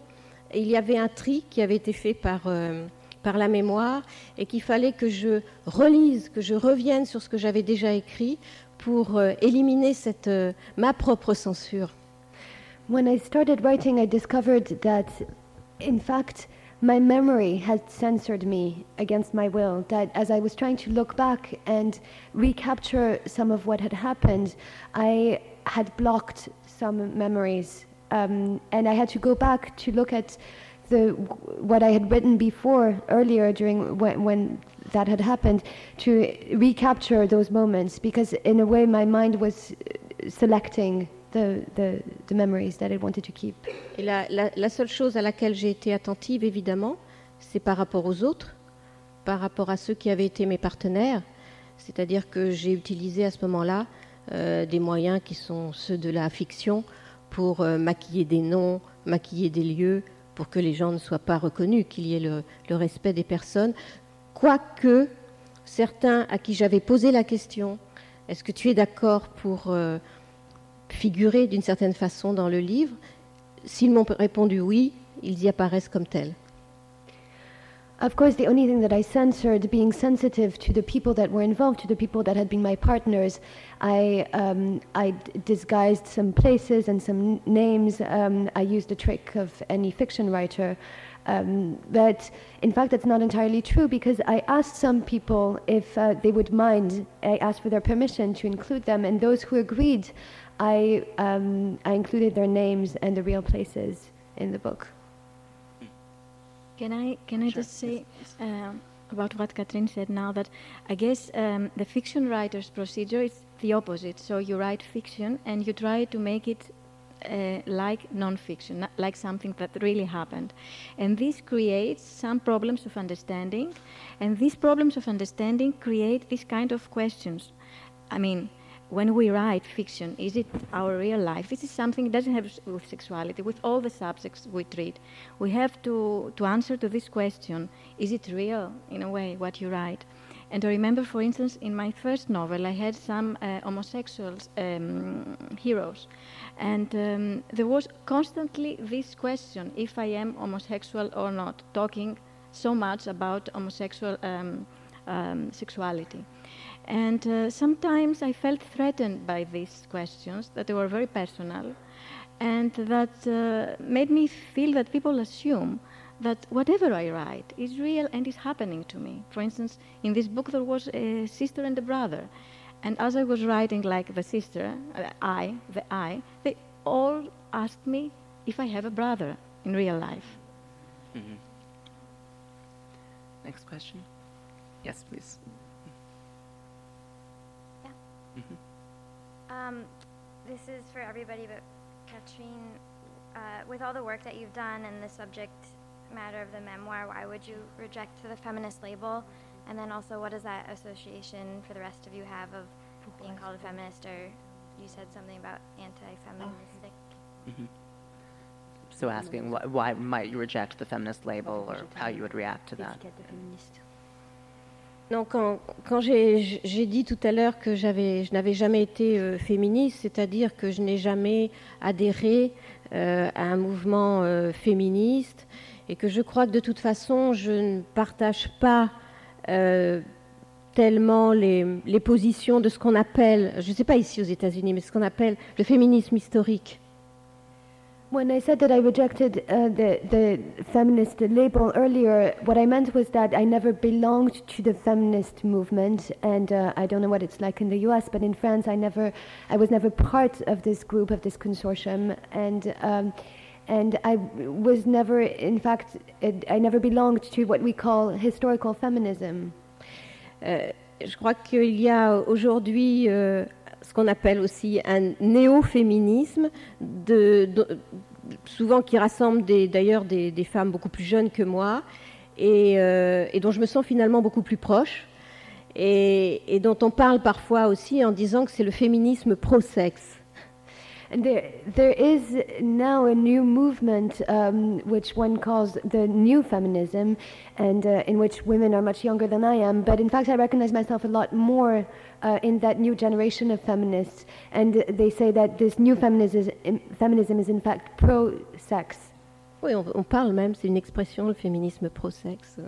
il y avait un tri qui avait été fait par la mémoire, et qu'il fallait que je relise, que je revienne sur ce que j'avais déjà écrit pour éliminer ma propre censure. When I started writing, I discovered that, in fact, my memory had censored me against my will, that as I was trying to look back and recapture some of what had happened, I had blocked some memories, and I had to go back to look at what I had written before, earlier, during when that had happened, to recapture those moments, because in a way my mind was selecting the memories that I wanted to keep. Et la seule chose à laquelle j'ai été attentive, évidemment, c'est par rapport aux autres, par rapport à ceux qui avaient été mes partenaires, c'est-à-dire que j'ai utilisé à ce moment-là des moyens qui sont ceux de la fiction pour maquiller des noms, maquiller des lieux, pour que les gens ne soient pas reconnus, qu'il y ait le respect des personnes, quoique certains à qui j'avais posé la question, est-ce que tu es d'accord pour figurer d'une certaine façon dans le livre, s'ils m'ont répondu oui, ils y apparaissent comme tels. Of course, the only thing that I censored, being sensitive to the people that were involved, to the people that had been my partners, I disguised some places and some names. I used the trick of any fiction writer. But in fact, that's not entirely true, because I asked some people if they would mind. I asked for their permission to include them, and those who agreed, I included their names and the real places in the book. Can I just say about what Catherine said now, that I guess the fiction writer's procedure is the opposite. So you write fiction and you try to make it like non-fiction, like something that really happened. And this creates some problems of understanding, and these problems of understanding create this kind of questions. I mean, when we write fiction, is it our real life? This is something that doesn't have to do with sexuality, with all the subjects we treat. We have to answer to this question, is it real, in a way, what you write? And I remember, for instance, in my first novel, I had some homosexuals heroes. And there was constantly this question, if I am homosexual or not, talking so much about homosexual sexuality. And sometimes I felt threatened by these questions, that they were very personal, and that made me feel that people assume that whatever I write is real and is happening to me. For instance, in this book there was a sister and a brother, and as I was writing like the sister, they all asked me if I have a brother in real life. Mm-hmm. Next question. Yes, please. Yeah. Mm-hmm. This is for everybody, but Catherine, with all the work that you've done and the subject matter of the memoir, why would you reject the feminist label? And then also, what does that association for the rest of you have of being called a feminist, or you said something about anti-feministic? Mm-hmm. So asking why might you reject the feminist label, or how you would react to that? Non, quand j'ai dit tout à l'heure que je n'avais jamais été féministe, c'est-à-dire que je n'ai jamais adhéré à un mouvement féministe, et que je crois que de toute façon, je ne partage pas tellement les positions de ce qu'on appelle, je ne sais pas ici aux États-Unis, mais ce qu'on appelle le féminisme historique. When I said that I rejected the feminist label earlier, what I meant was that I never belonged to the feminist movement, and I don't know what it's like in the US, but in France I was never part of this group, of this consortium, and I was never, in fact, I never belonged to what we call historical feminism. Je crois qu'il y a aujourd'hui ce qu'on appelle aussi un néo-féminisme, souvent qui rassemble d'ailleurs des femmes beaucoup plus jeunes que moi, et dont je me sens finalement beaucoup plus proche, et dont on parle parfois aussi en disant que c'est le féminisme pro-sexe. And there is now a new movement which one calls the new feminism, and in which women are much younger than I am, but in fact I recognize myself a lot more in that new generation of feminists, and they say that this new feminism is in fact pro-sex. Oui, on parle même, c'est une expression, le féminisme pro-sex.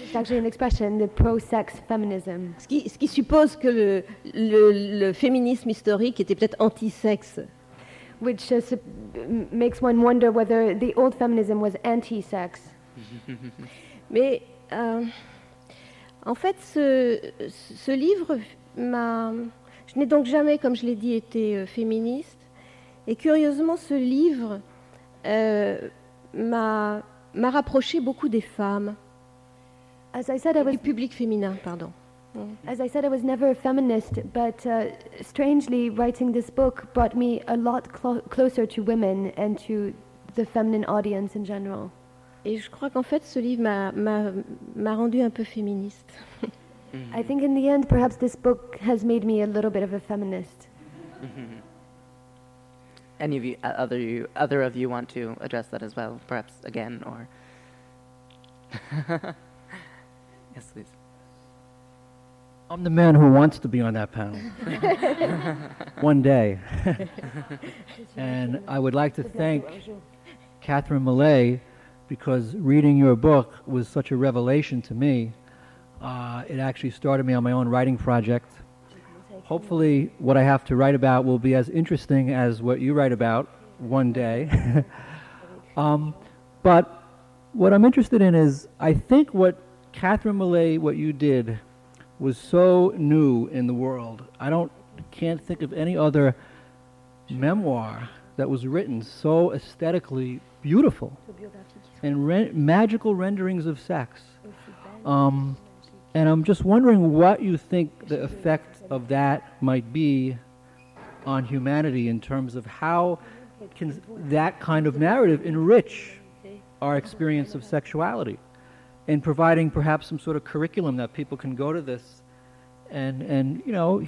It's actually an expression, the pro-sex feminism. Ce qui suppose que le féminisme historique était peut-être anti-sexe. Which makes one wonder whether the old feminism was anti-sex. Mais en fait, ce livre je n'ai donc jamais, comme je l'ai dit, été féministe. Et curieusement, ce livre m'a rapproché beaucoup des femmes. As I said, du public féminin, pardon. As I said, I was never a feminist, but strangely, writing this book brought me a lot closer to women and to the feminine audience in general. Et je crois qu'en fait, ce livre m'a rendu un peu féministe. I think in the end, perhaps this book has made me a little bit of a feminist. Mm-hmm. Any of you, other of you, want to address that as well, perhaps again, or yes, please. I'm the man who wants to be on that panel one day. And I would like to thank Catherine Millet, because reading your book was such a revelation to me. It actually started me on my own writing project. Hopefully what I have to write about will be as interesting as what you write about one day. But what I'm interested in is, I think what Catherine Millet, what you did, was so new in the world. I can't think of any other memoir that was written so aesthetically beautiful and magical renderings of sex. And I'm just wondering what you think the effect of that might be on humanity, in terms of how can that kind of narrative enrich our experience of sexuality, in providing perhaps some sort of curriculum that people can go to this and you know,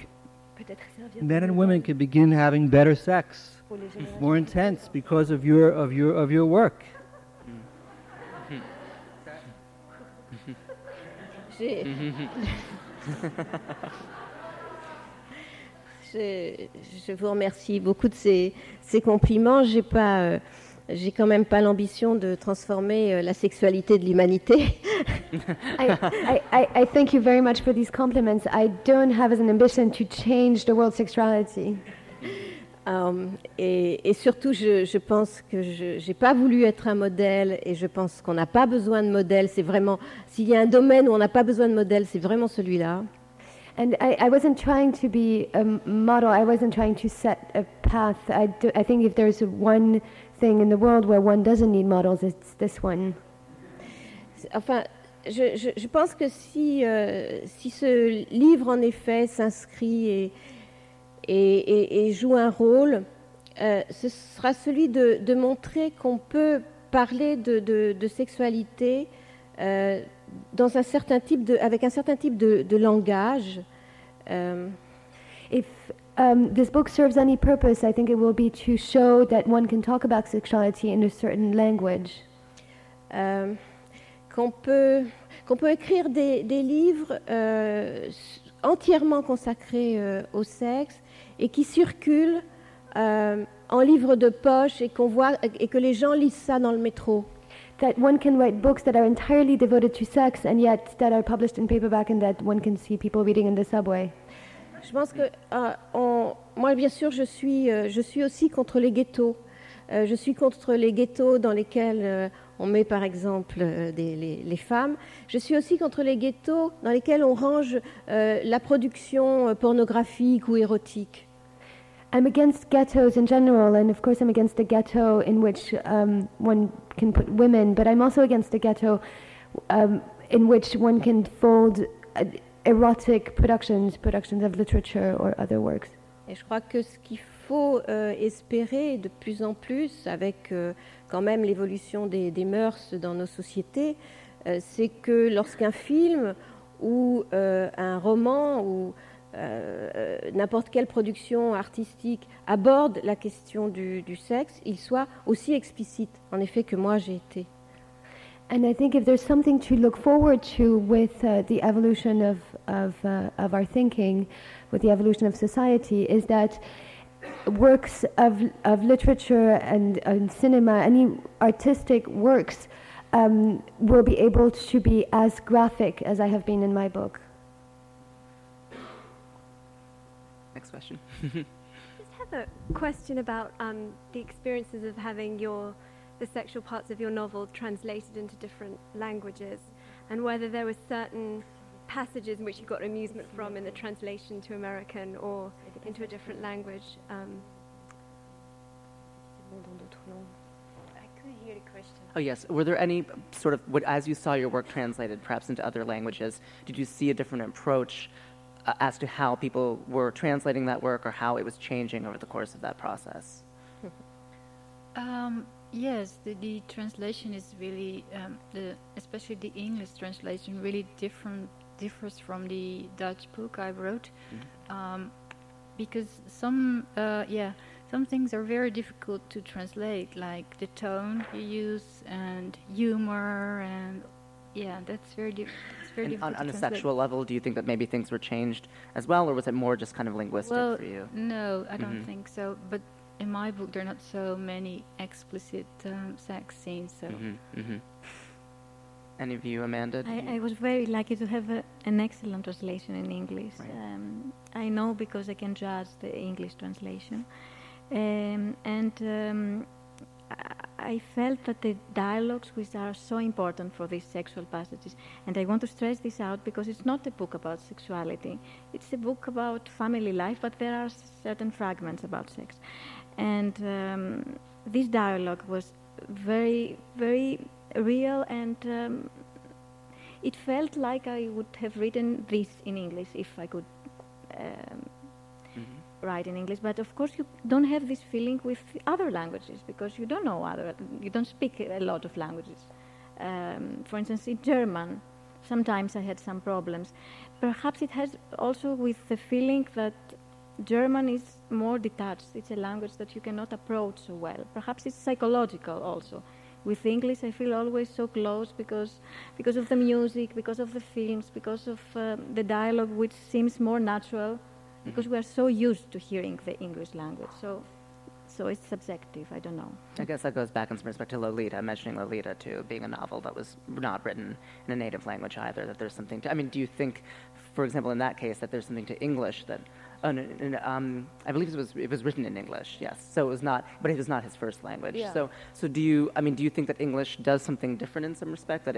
men and women can begin having better sex, more intense, because of your work. Je vous remercie beaucoup de ces compliments. J'ai quand même pas l'ambition de transformer la sexualité de l'humanité. I thank you very much for these compliments. I don't have as an ambition to change the world's sexuality. Et surtout, je pense que j'ai pas voulu être un modèle, et je pense qu'on n'a pas besoin de modèle. C'est vraiment, s'il y a un domaine où on n'a pas besoin de modèle, c'est vraiment celui-là. And I wasn't trying to be a model. I wasn't trying to set a path. I think if there's one thing in the world where one doesn't need models, it's this one. Enfin, je pense que si ce livre en effet s'inscrit et joue un rôle, ce sera celui de montrer qu'on peut parler de sexualité dans un certain type avec un certain type de langage. If this book serves any purpose, I think it will be to show that one can talk about sexuality in a certain language. Qu'on peut écrire des livres entièrement consacrés au sexe, et qui circulent en livres de poche, et qu'on voit, et que les gens lisent ça dans le métro. That one can write books that are entirely devoted to sex, and yet that are published in paperback, and that one can see people reading in the subway. Je pense que moi, bien sûr, je suis aussi contre les ghettos. Je suis contre les ghettos dans lesquels on met, par exemple, les femmes. Je suis aussi contre les ghettos dans lesquels on range la production pornographique ou érotique. I'm against ghettos in general, and of course I'm against a ghetto in which one can put women, but I'm also against a ghetto in which one can fold erotic productions of literature or other works. Et je crois que ce qu'il faut espérer de plus en plus, avec quand même l'évolution des mœurs dans nos sociétés, c'est que lorsqu'un film ou un roman ou n'importe quelle production artistique aborde la question du sexe, il soit aussi explicite, en effet, que moi j'ai été. And I think if there's something to look forward to with the evolution of our thinking, with the evolution of society, is that works of literature and cinema, any artistic works, will be able to be as graphic as I have been in my book. Next question. I just have a question about the experiences of having the sexual parts of your novel translated into different languages, and whether there were certain passages in which you got amusement from in the translation to American or into a different language. I couldn't hear the question. Oh, yes. Were there any sort of, as you saw your work translated perhaps into other languages, did you see a different approach as to how people were translating that work, or how it was changing over the course of that process? Yes, the translation is really, especially the English translation, really differs from the Dutch book I wrote, because some things are very difficult to translate, like the tone you use and humor, and that's very difficult. And on a sexual level, do you think that maybe things were changed as well, or was it more just kind of linguistic for you? No, I don't think so, but in my book, there are not so many explicit sex scenes. So, Any of you, Amanda? I was very lucky to have an excellent translation in English. Right. I know because I can judge the English translation, I felt that the dialogues, which are so important for these sexual passages, and I want to stress this out because it's not a book about sexuality. It's a book about family life, but there are certain fragments about sex. And this dialogue was very, very real, and it felt like I would have written this in English if I could write in English. But of course, you don't have this feeling with other languages, because you don't know you don't speak a lot of languages. For instance, in German, sometimes I had some problems. Perhaps it has also with the feeling that German is more detached. It's a language that you cannot approach so well. Perhaps it's psychological also. With English, I feel always so close because of the music, because of the films, because of the dialogue, which seems more natural, because we are so used to hearing the English language. So it's subjective, I don't know. I guess that goes back in some respect to Lolita, mentioning Lolita too, being a novel that was not written in a native language either, that there's something to, I mean, do you think, for example, in that case, that there's something to English that, I believe it was written in English, yes. So it was not, but it was not his first language. Yeah. So do you think that English does something different in some respect, that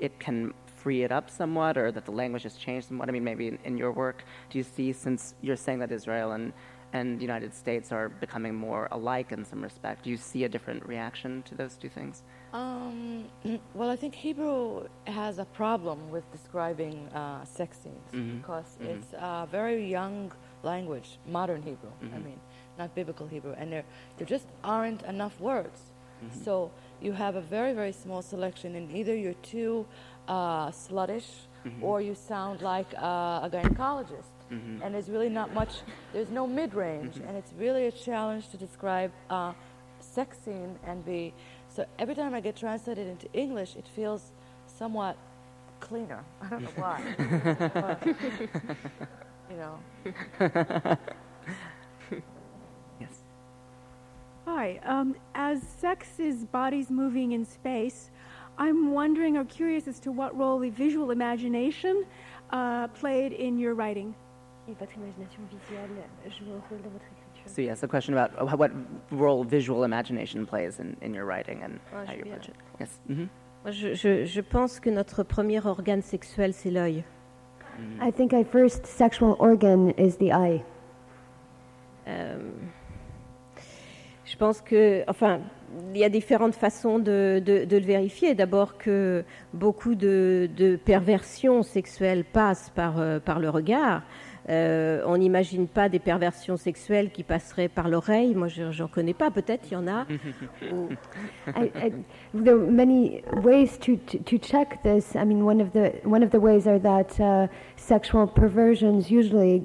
it can free it up somewhat, or that the language has changed somewhat? I mean, maybe in your work, do you see, since you're saying that Israel and the United States are becoming more alike in some respect, do you see a different reaction to those two things? Well, I think Hebrew has a problem with describing sex scenes, because it's a very young language, modern Hebrew, I mean, not biblical Hebrew, and there just aren't enough words. So you have a very, very small selection, and either you're too sluttish, or you sound like a gynecologist. And there's really not much, there's no mid-range, and it's really a challenge to describe a sex scene and be, so every time I get translated into English, it feels somewhat cleaner. I don't know why. But, you know. Yes. Hi. As sex is bodies moving in space, I'm wondering or curious as to what role the visual imagination played in your writing. So yes, a question about what role visual imagination plays in your writing and how you approach it. Yes. Je pense que notre premier organe sexuel c'est l'œil. I think our first sexual organ is the eye. Je pense que, enfin, il y a différentes façons de le vérifier. D'abord que beaucoup de perversions sexuelles passent par le regard. On n'imagine pas des perversions sexuelles qui passeraient par l'oreille. Moi, j'en connais pas. Peut-être il y en a. There are many ways to check this. I mean, one of the ways are that sexual perversions usually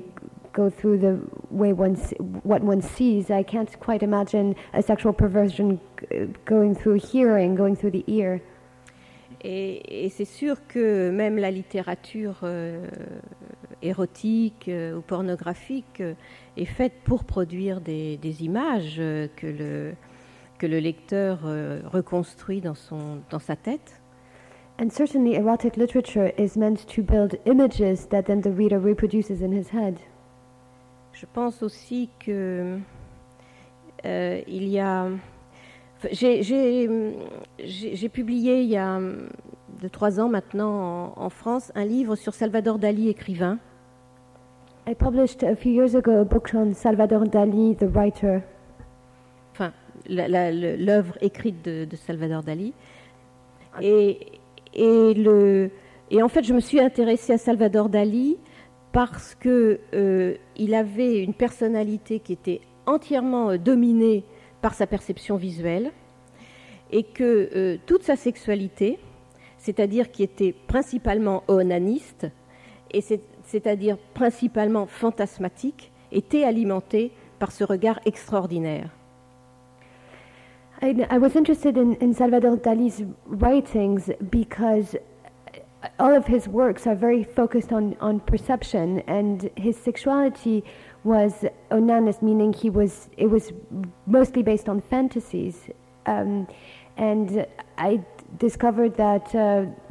go through the way one sees. I can't quite imagine a sexual perversion going through hearing, going through the ear. Et c'est sûr que même la littérature érotique ou pornographique est faite pour produire des images que le lecteur reconstruit dans sa tête. And certainly erotic literature is meant to build images that then the reader reproduces in his head. Je pense aussi que il y a. J'ai publié il y a 2-3 ans maintenant en France un livre sur Salvador Dali, écrivain. I published a few years ago a book on Salvador Dali, the writer. Enfin, l'œuvre écrite de Salvador Dali. Et en fait, je me suis intéressée à Salvador Dali parce que il avait une personnalité qui était entièrement dominée par sa perception visuelle, et que toute sa sexualité, c'est-à-dire qui était principalement onaniste, et c'est-à-dire principalement fantasmatique, était alimentée par ce regard extraordinaire. I was interested in Salvador Dali's writings because all of his works are very focused on perception, and his sexuality was onanist, meaning it was mostly based on fantasies. And I discovered that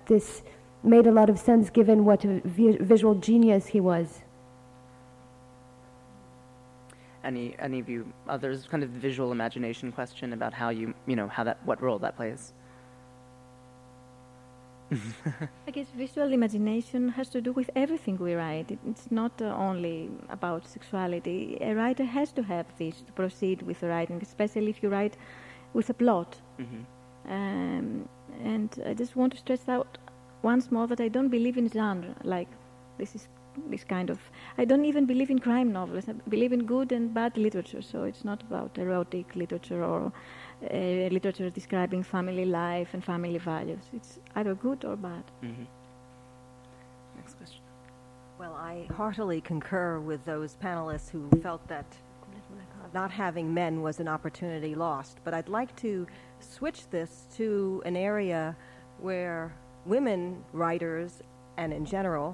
this made a lot of sense given what a visual genius he was. Any of you others, kind of visual imagination question about how what role that plays? I guess visual imagination has to do with everything we write. It's not only about sexuality. A writer has to have this to proceed with writing, especially if you write with a plot. And I just want to stress out once more that I don't believe in genre. Like, I don't even believe in crime novels. I believe in good and bad literature. So it's not about erotic literature or literature describing family life and family values. It's either good or bad. Next question. Well, I I heartily concur with those panelists who felt that not having men was an opportunity lost. But I'd like to switch this to an area where women writers, and in general,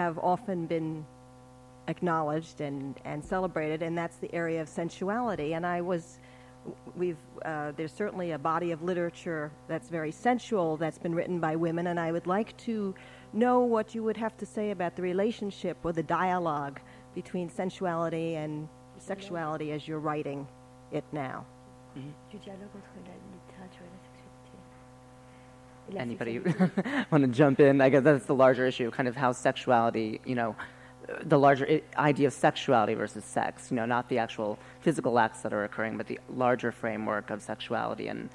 have often been acknowledged and celebrated, and that's the area of sensuality. And there's certainly a body of literature that's very sensual that's been written by women, and I would like to know what you would have to say about the relationship or the dialogue between sensuality and sexuality as you're writing it now. Mm-hmm. Anybody want to jump in? I guess that's the larger issue, kind of how sexuality, the larger idea of sexuality versus sex, not the actual physical acts that are occurring, but the larger framework of sexuality and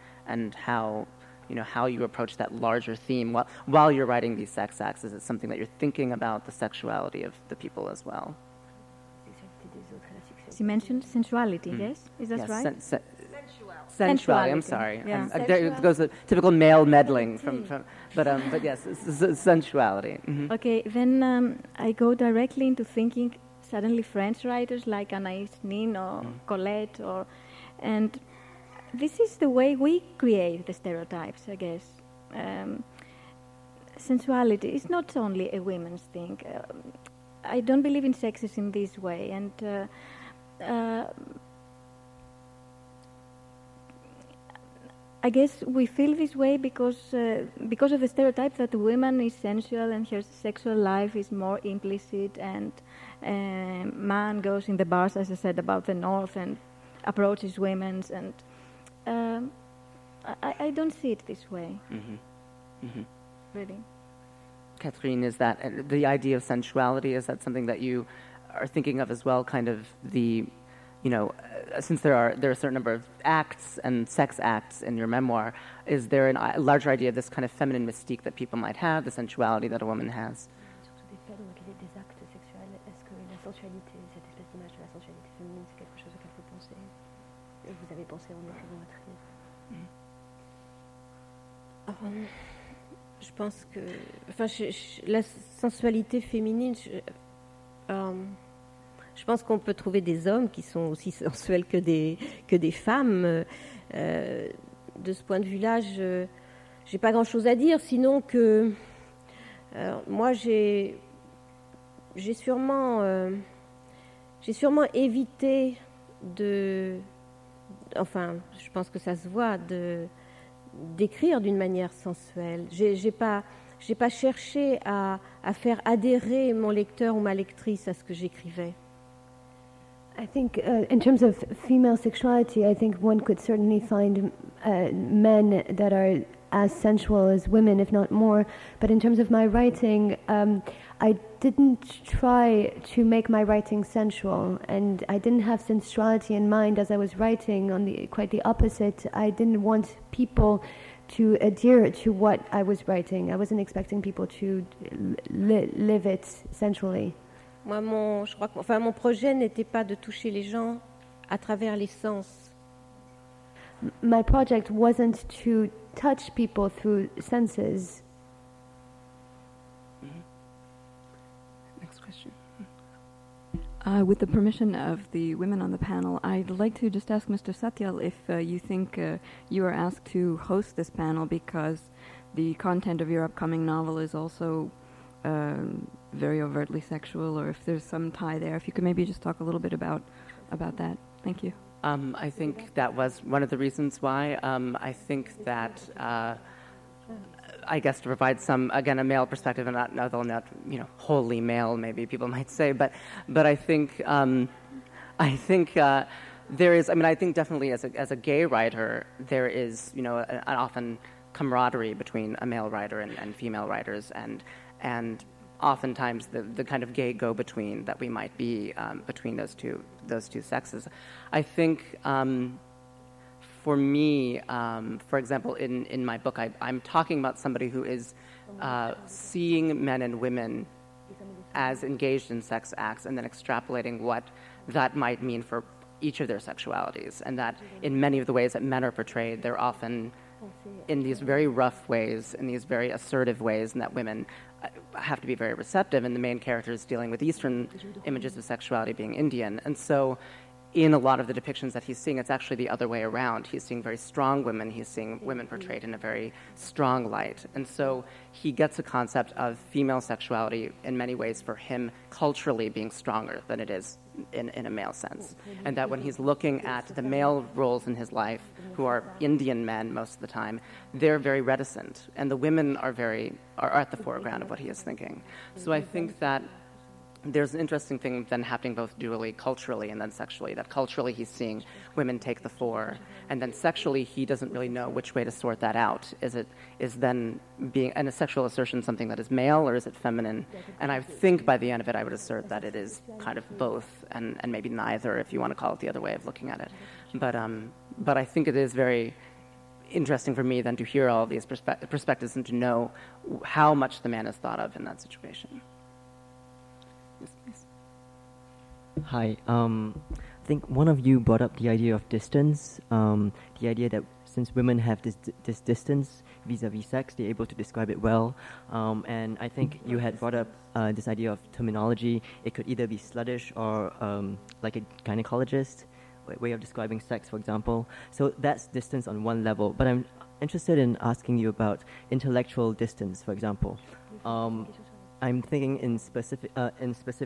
how, how you approach that larger theme while you're writing these sex acts. Is it something that you're thinking about the sexuality of the people as well? You mentioned sensuality, yes? Is that right? Sensuality. I'm sorry. Yeah. There goes the typical male meddling but yes, sensuality. Mm-hmm. Okay, then I go directly into thinking suddenly French writers like Anaïs Nin or Colette, and this is the way we create the stereotypes, I guess. Sensuality is not only a women's thing. I don't believe in sexism this way, and I guess we feel this way because of the stereotype that women is sensual and her sexual life is more implicit, and man goes in the bars, as I said, about the north and approaches women, and I don't see it this way. Mm-hmm. Mm-hmm. Really. Catherine, is that the idea of sensuality, is that something that you are thinking of as well, kind of the... since there are a certain number of acts and sex acts in your memoir, is there a larger idea of this kind of feminine mystique that people might have, the sensuality that a woman has? Je pense que, la sensualité féminine. Je pense qu'on peut trouver des hommes qui sont aussi sensuels que des femmes. De ce point de vue-là, je n'ai pas grand-chose à dire, sinon que moi, j'ai sûrement évité je pense que ça se voit, d'écrire d'une manière sensuelle. J'ai pas cherché à faire adhérer mon lecteur ou ma lectrice à ce que j'écrivais. I think in terms of female sexuality, I think one could certainly find men that are as sensual as women, if not more. But in terms of my writing, I didn't try to make my writing sensual, and I didn't have sensuality in mind as I was writing. Quite the opposite, I didn't want people to adhere to what I was writing. I wasn't expecting people to live it sensually. Moi, mon projet n'était pas de toucher les gens à travers les sens. My project wasn't to touch people through senses. Mm-hmm. Next question. With the permission of the women on the panel, I'd like to just ask Mr. Satyal if you think you are asked to host this panel because the content of your upcoming novel is also... very overtly sexual, or if there's some tie there. If you could maybe just talk a little bit about that. Thank you. I think that was one of the reasons why. I think that, I guess to provide some, again, a male perspective, and not wholly male, maybe people might say, but I think there is, I think definitely as a gay writer, there is, an often camaraderie between a male writer and female writers, and oftentimes the kind of gay go-between that we might be between those two sexes. I think for me, for example, in my book, I'm talking about somebody who is seeing men and women as engaged in sex acts and then extrapolating what that might mean for each of their sexualities, and that in many of the ways that men are portrayed, they're often in these very rough ways, in these very assertive ways, and that women have to be very receptive, and the main character is dealing with Eastern images of sexuality, being Indian. And so in a lot of the depictions that he's seeing, it's actually the other way around. He's seeing very strong women. He's seeing women portrayed in a very strong light. And so he gets a concept of female sexuality in many ways for him culturally being stronger than it is in a male sense. And that when he's looking at the male roles in his life, who are Indian men most of the time, they're very reticent. And the women are at the foreground of what he is thinking. So I think that there's an interesting thing then happening both dually, culturally, and then sexually, that culturally he's seeing women take the fore, and then sexually he doesn't really know which way to sort that out. Is then being, and a sexual assertion something that is male, or is it feminine? And I think by the end of it I would assert that it is kind of both, and maybe neither, if you want to call it the other way of looking at it. But I think it is very interesting for me then to hear all these perspectives and to know how much the man is thought of in that situation. Hi, I think one of you brought up the idea of distance, the idea that since women have this distance vis-a-vis sex, they're able to describe it well, and I think you had brought up this idea of terminology. It could either be sluttish or like a gynecologist way of describing sex, for example. So that's distance on one level, but I'm interested in asking you about intellectual distance, for example. I'm thinking in specific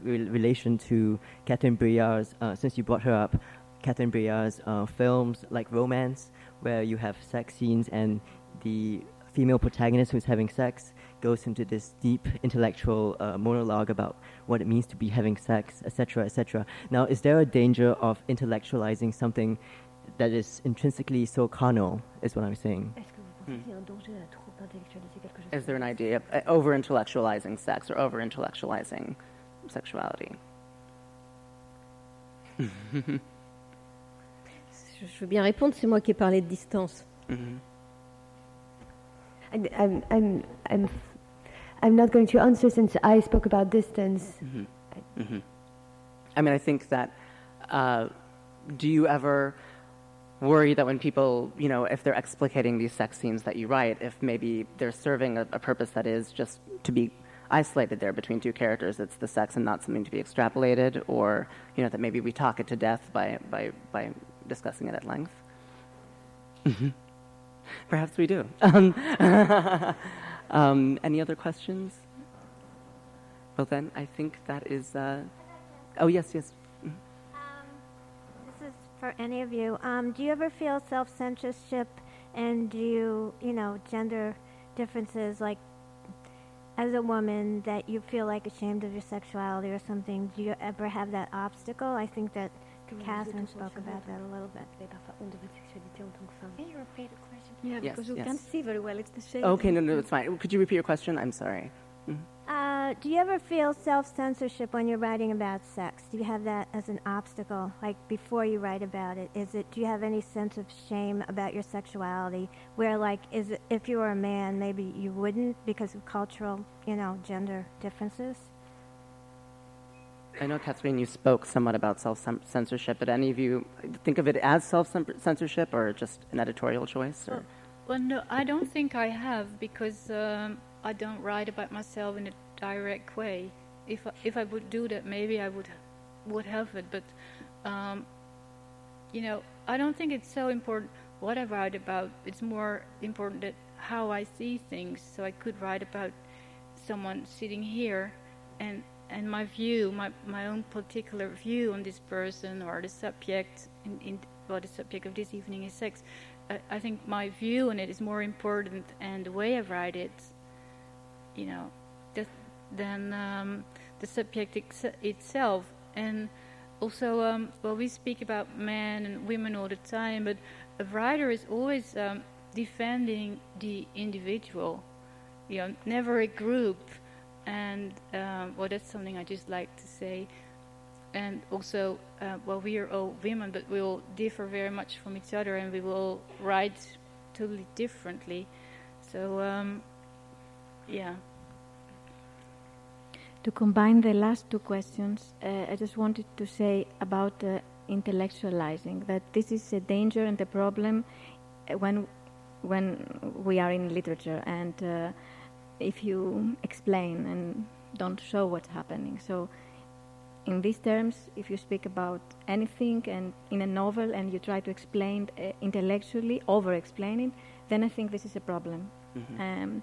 relation to Catherine Breillat's, since you brought her up, Catherine Breillat's films like Romance, where you have sex scenes and the female protagonist who's having sex goes into this deep intellectual monologue about what it means to be having sex, etc., etc. Now, is there a danger of intellectualizing something that is intrinsically so carnal, is what I'm saying? Is there an idea of over-intellectualizing sex or over-intellectualizing sexuality? Je veux bien répondre, c'est moi qui ai parlé de distance. Mm-hmm. I'm not going to answer since I spoke about distance. Mm-hmm. Mm-hmm. I mean, I think that do you ever worry that when people, you know, if they're explicating these sex scenes that you write, if maybe they're serving a purpose that is just to be isolated there between two characters, it's the sex and not something to be extrapolated, or, you know, that maybe we talk it to death by discussing it at length? Mm-hmm. Perhaps we do. Any other questions? Well then, I think that is... oh, yes. For any of you, do you ever feel self-censorship, and do you know, gender differences, like as a woman that you feel like ashamed of your sexuality or something? Do you ever have that obstacle? I think that Catherine spoke about that a little bit. Can you repeat the question? Yeah, because we can't see very well. It's the shade. Okay, no, it's fine. Could you repeat your question? I'm sorry. Mm-hmm. Do you ever feel self-censorship when you're writing about sex? Do you have that as an obstacle, like before you write about it? Do you have any sense of shame about your sexuality, where, like, if you were a man, maybe you wouldn't because of cultural, you know, gender differences? I know, Catherine, you spoke somewhat about self-censorship, but any of you think of it as self-censorship or just an editorial choice? Or? Well, no, I don't think I have, because... I don't write about myself in a direct way. If I would do that, maybe I would have it. But you know, I don't think it's so important what I write about. It's more important that how I see things. So I could write about someone sitting here, and my view, my own particular view on this person or the subject. The subject of this evening is sex. I think my view on it is more important, and the way I write it, you know, than the subject itself. And also, well, we speak about men and women all the time, but a writer is always defending the individual, you know, never a group. And, well, that's something I just like to say. And also, well, we are all women, but we all differ very much from each other, and we will write totally differently. So, yeah. To combine the last two questions, I just wanted to say about intellectualizing, that this is a danger and a problem when when we are in literature, and if you explain and don't show what's happening. So in these terms, if you speak about anything and in a novel and you try to explain intellectually, over-explain it, then I think this is a problem. Mm-hmm.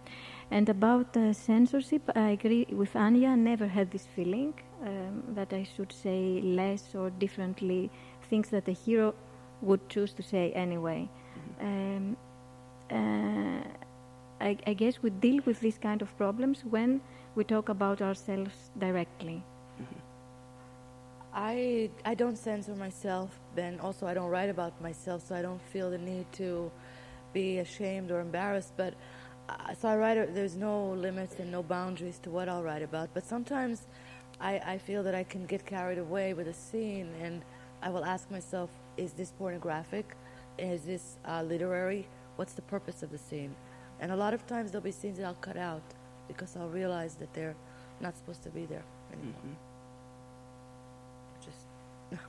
And about censorship, I agree with Anya. I never had this feeling that I should say less or differently things that a hero would choose to say anyway. Mm-hmm. I guess we deal with these kind of problems when we talk about ourselves directly. Mm-hmm. I don't censor myself, and also I don't write about myself, so I don't feel the need to be ashamed or embarrassed. But so I write. There's no limits and no boundaries to what I'll write about. But sometimes I feel that I can get carried away with a scene, and I will ask myself, is this pornographic? Is this literary? What's the purpose of the scene? And a lot of times there'll be scenes that I'll cut out because I'll realize that they're not supposed to be there anymore. Mm-hmm.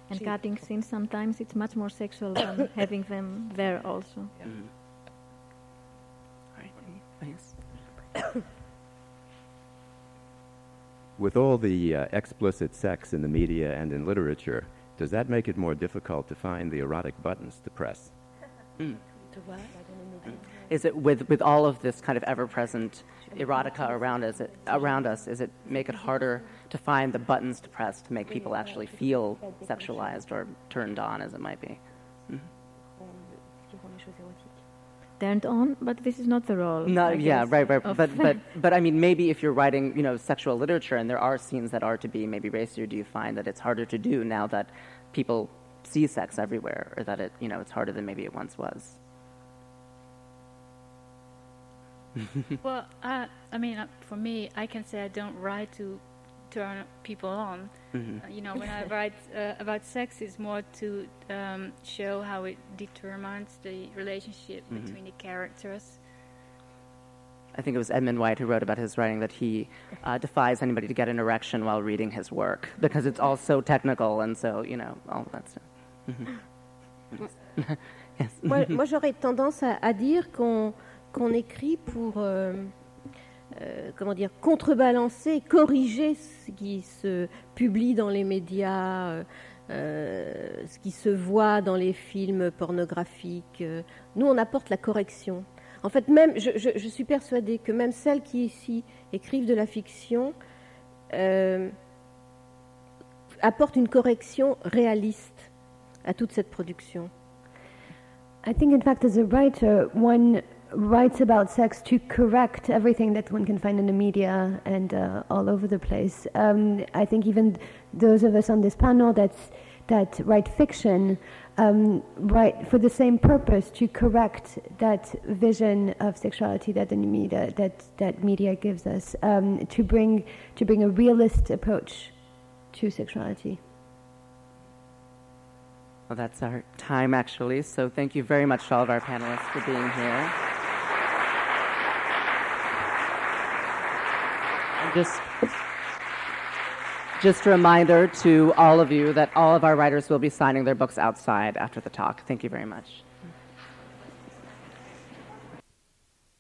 And cheap. Cutting scenes, sometimes it's much more sexual than having them there also. Yeah. Mm-hmm. With all the explicit sex in the media and in literature, does that make it more difficult to find the erotic buttons to press? Mm. To what? Is it with all of this kind of ever-present erotica around us? Is it make it harder to find the buttons to press to make people actually feel sexualized or turned on, as it might be? Mm-hmm. Turned on, but this is not the role. Right. But I mean, maybe if you're writing, sexual literature, and there are scenes that are to be maybe racier, do you find that it's harder to do now that people see sex everywhere, or that it, it's harder than maybe it once was? Well, for me, I can say I don't write to turn people on. Mm-hmm. When I write about sex, it's more to show how it determines the relationship mm-hmm. between the characters. I think it was Edmund White who wrote about his writing that he defies anybody to get an erection while reading his work, because it's all so technical and so, all that stuff. Mm-hmm. Yes. Moi, j'aurais tendance à dire qu'on écrit pour contrebalancer, corriger ce qui se publie dans les médias, ce qui se voit dans les films pornographiques. Nous, on apporte la correction. En fait, même, je suis persuadée que même celles qui ici écrivent de la fiction apportent une correction réaliste à toute cette production. I think, in fact, as a writer, one writes about sex to correct everything that one can find in the media and all over the place. I think even those of us on this panel that write fiction write for the same purpose, to correct that vision of sexuality that the media that media gives us, to bring a realist approach to sexuality. Well, that's our time, actually. So thank you very much to all of our panelists for being here. Just a reminder to all of you that all of our writers will be signing their books outside after the talk. Thank you very much.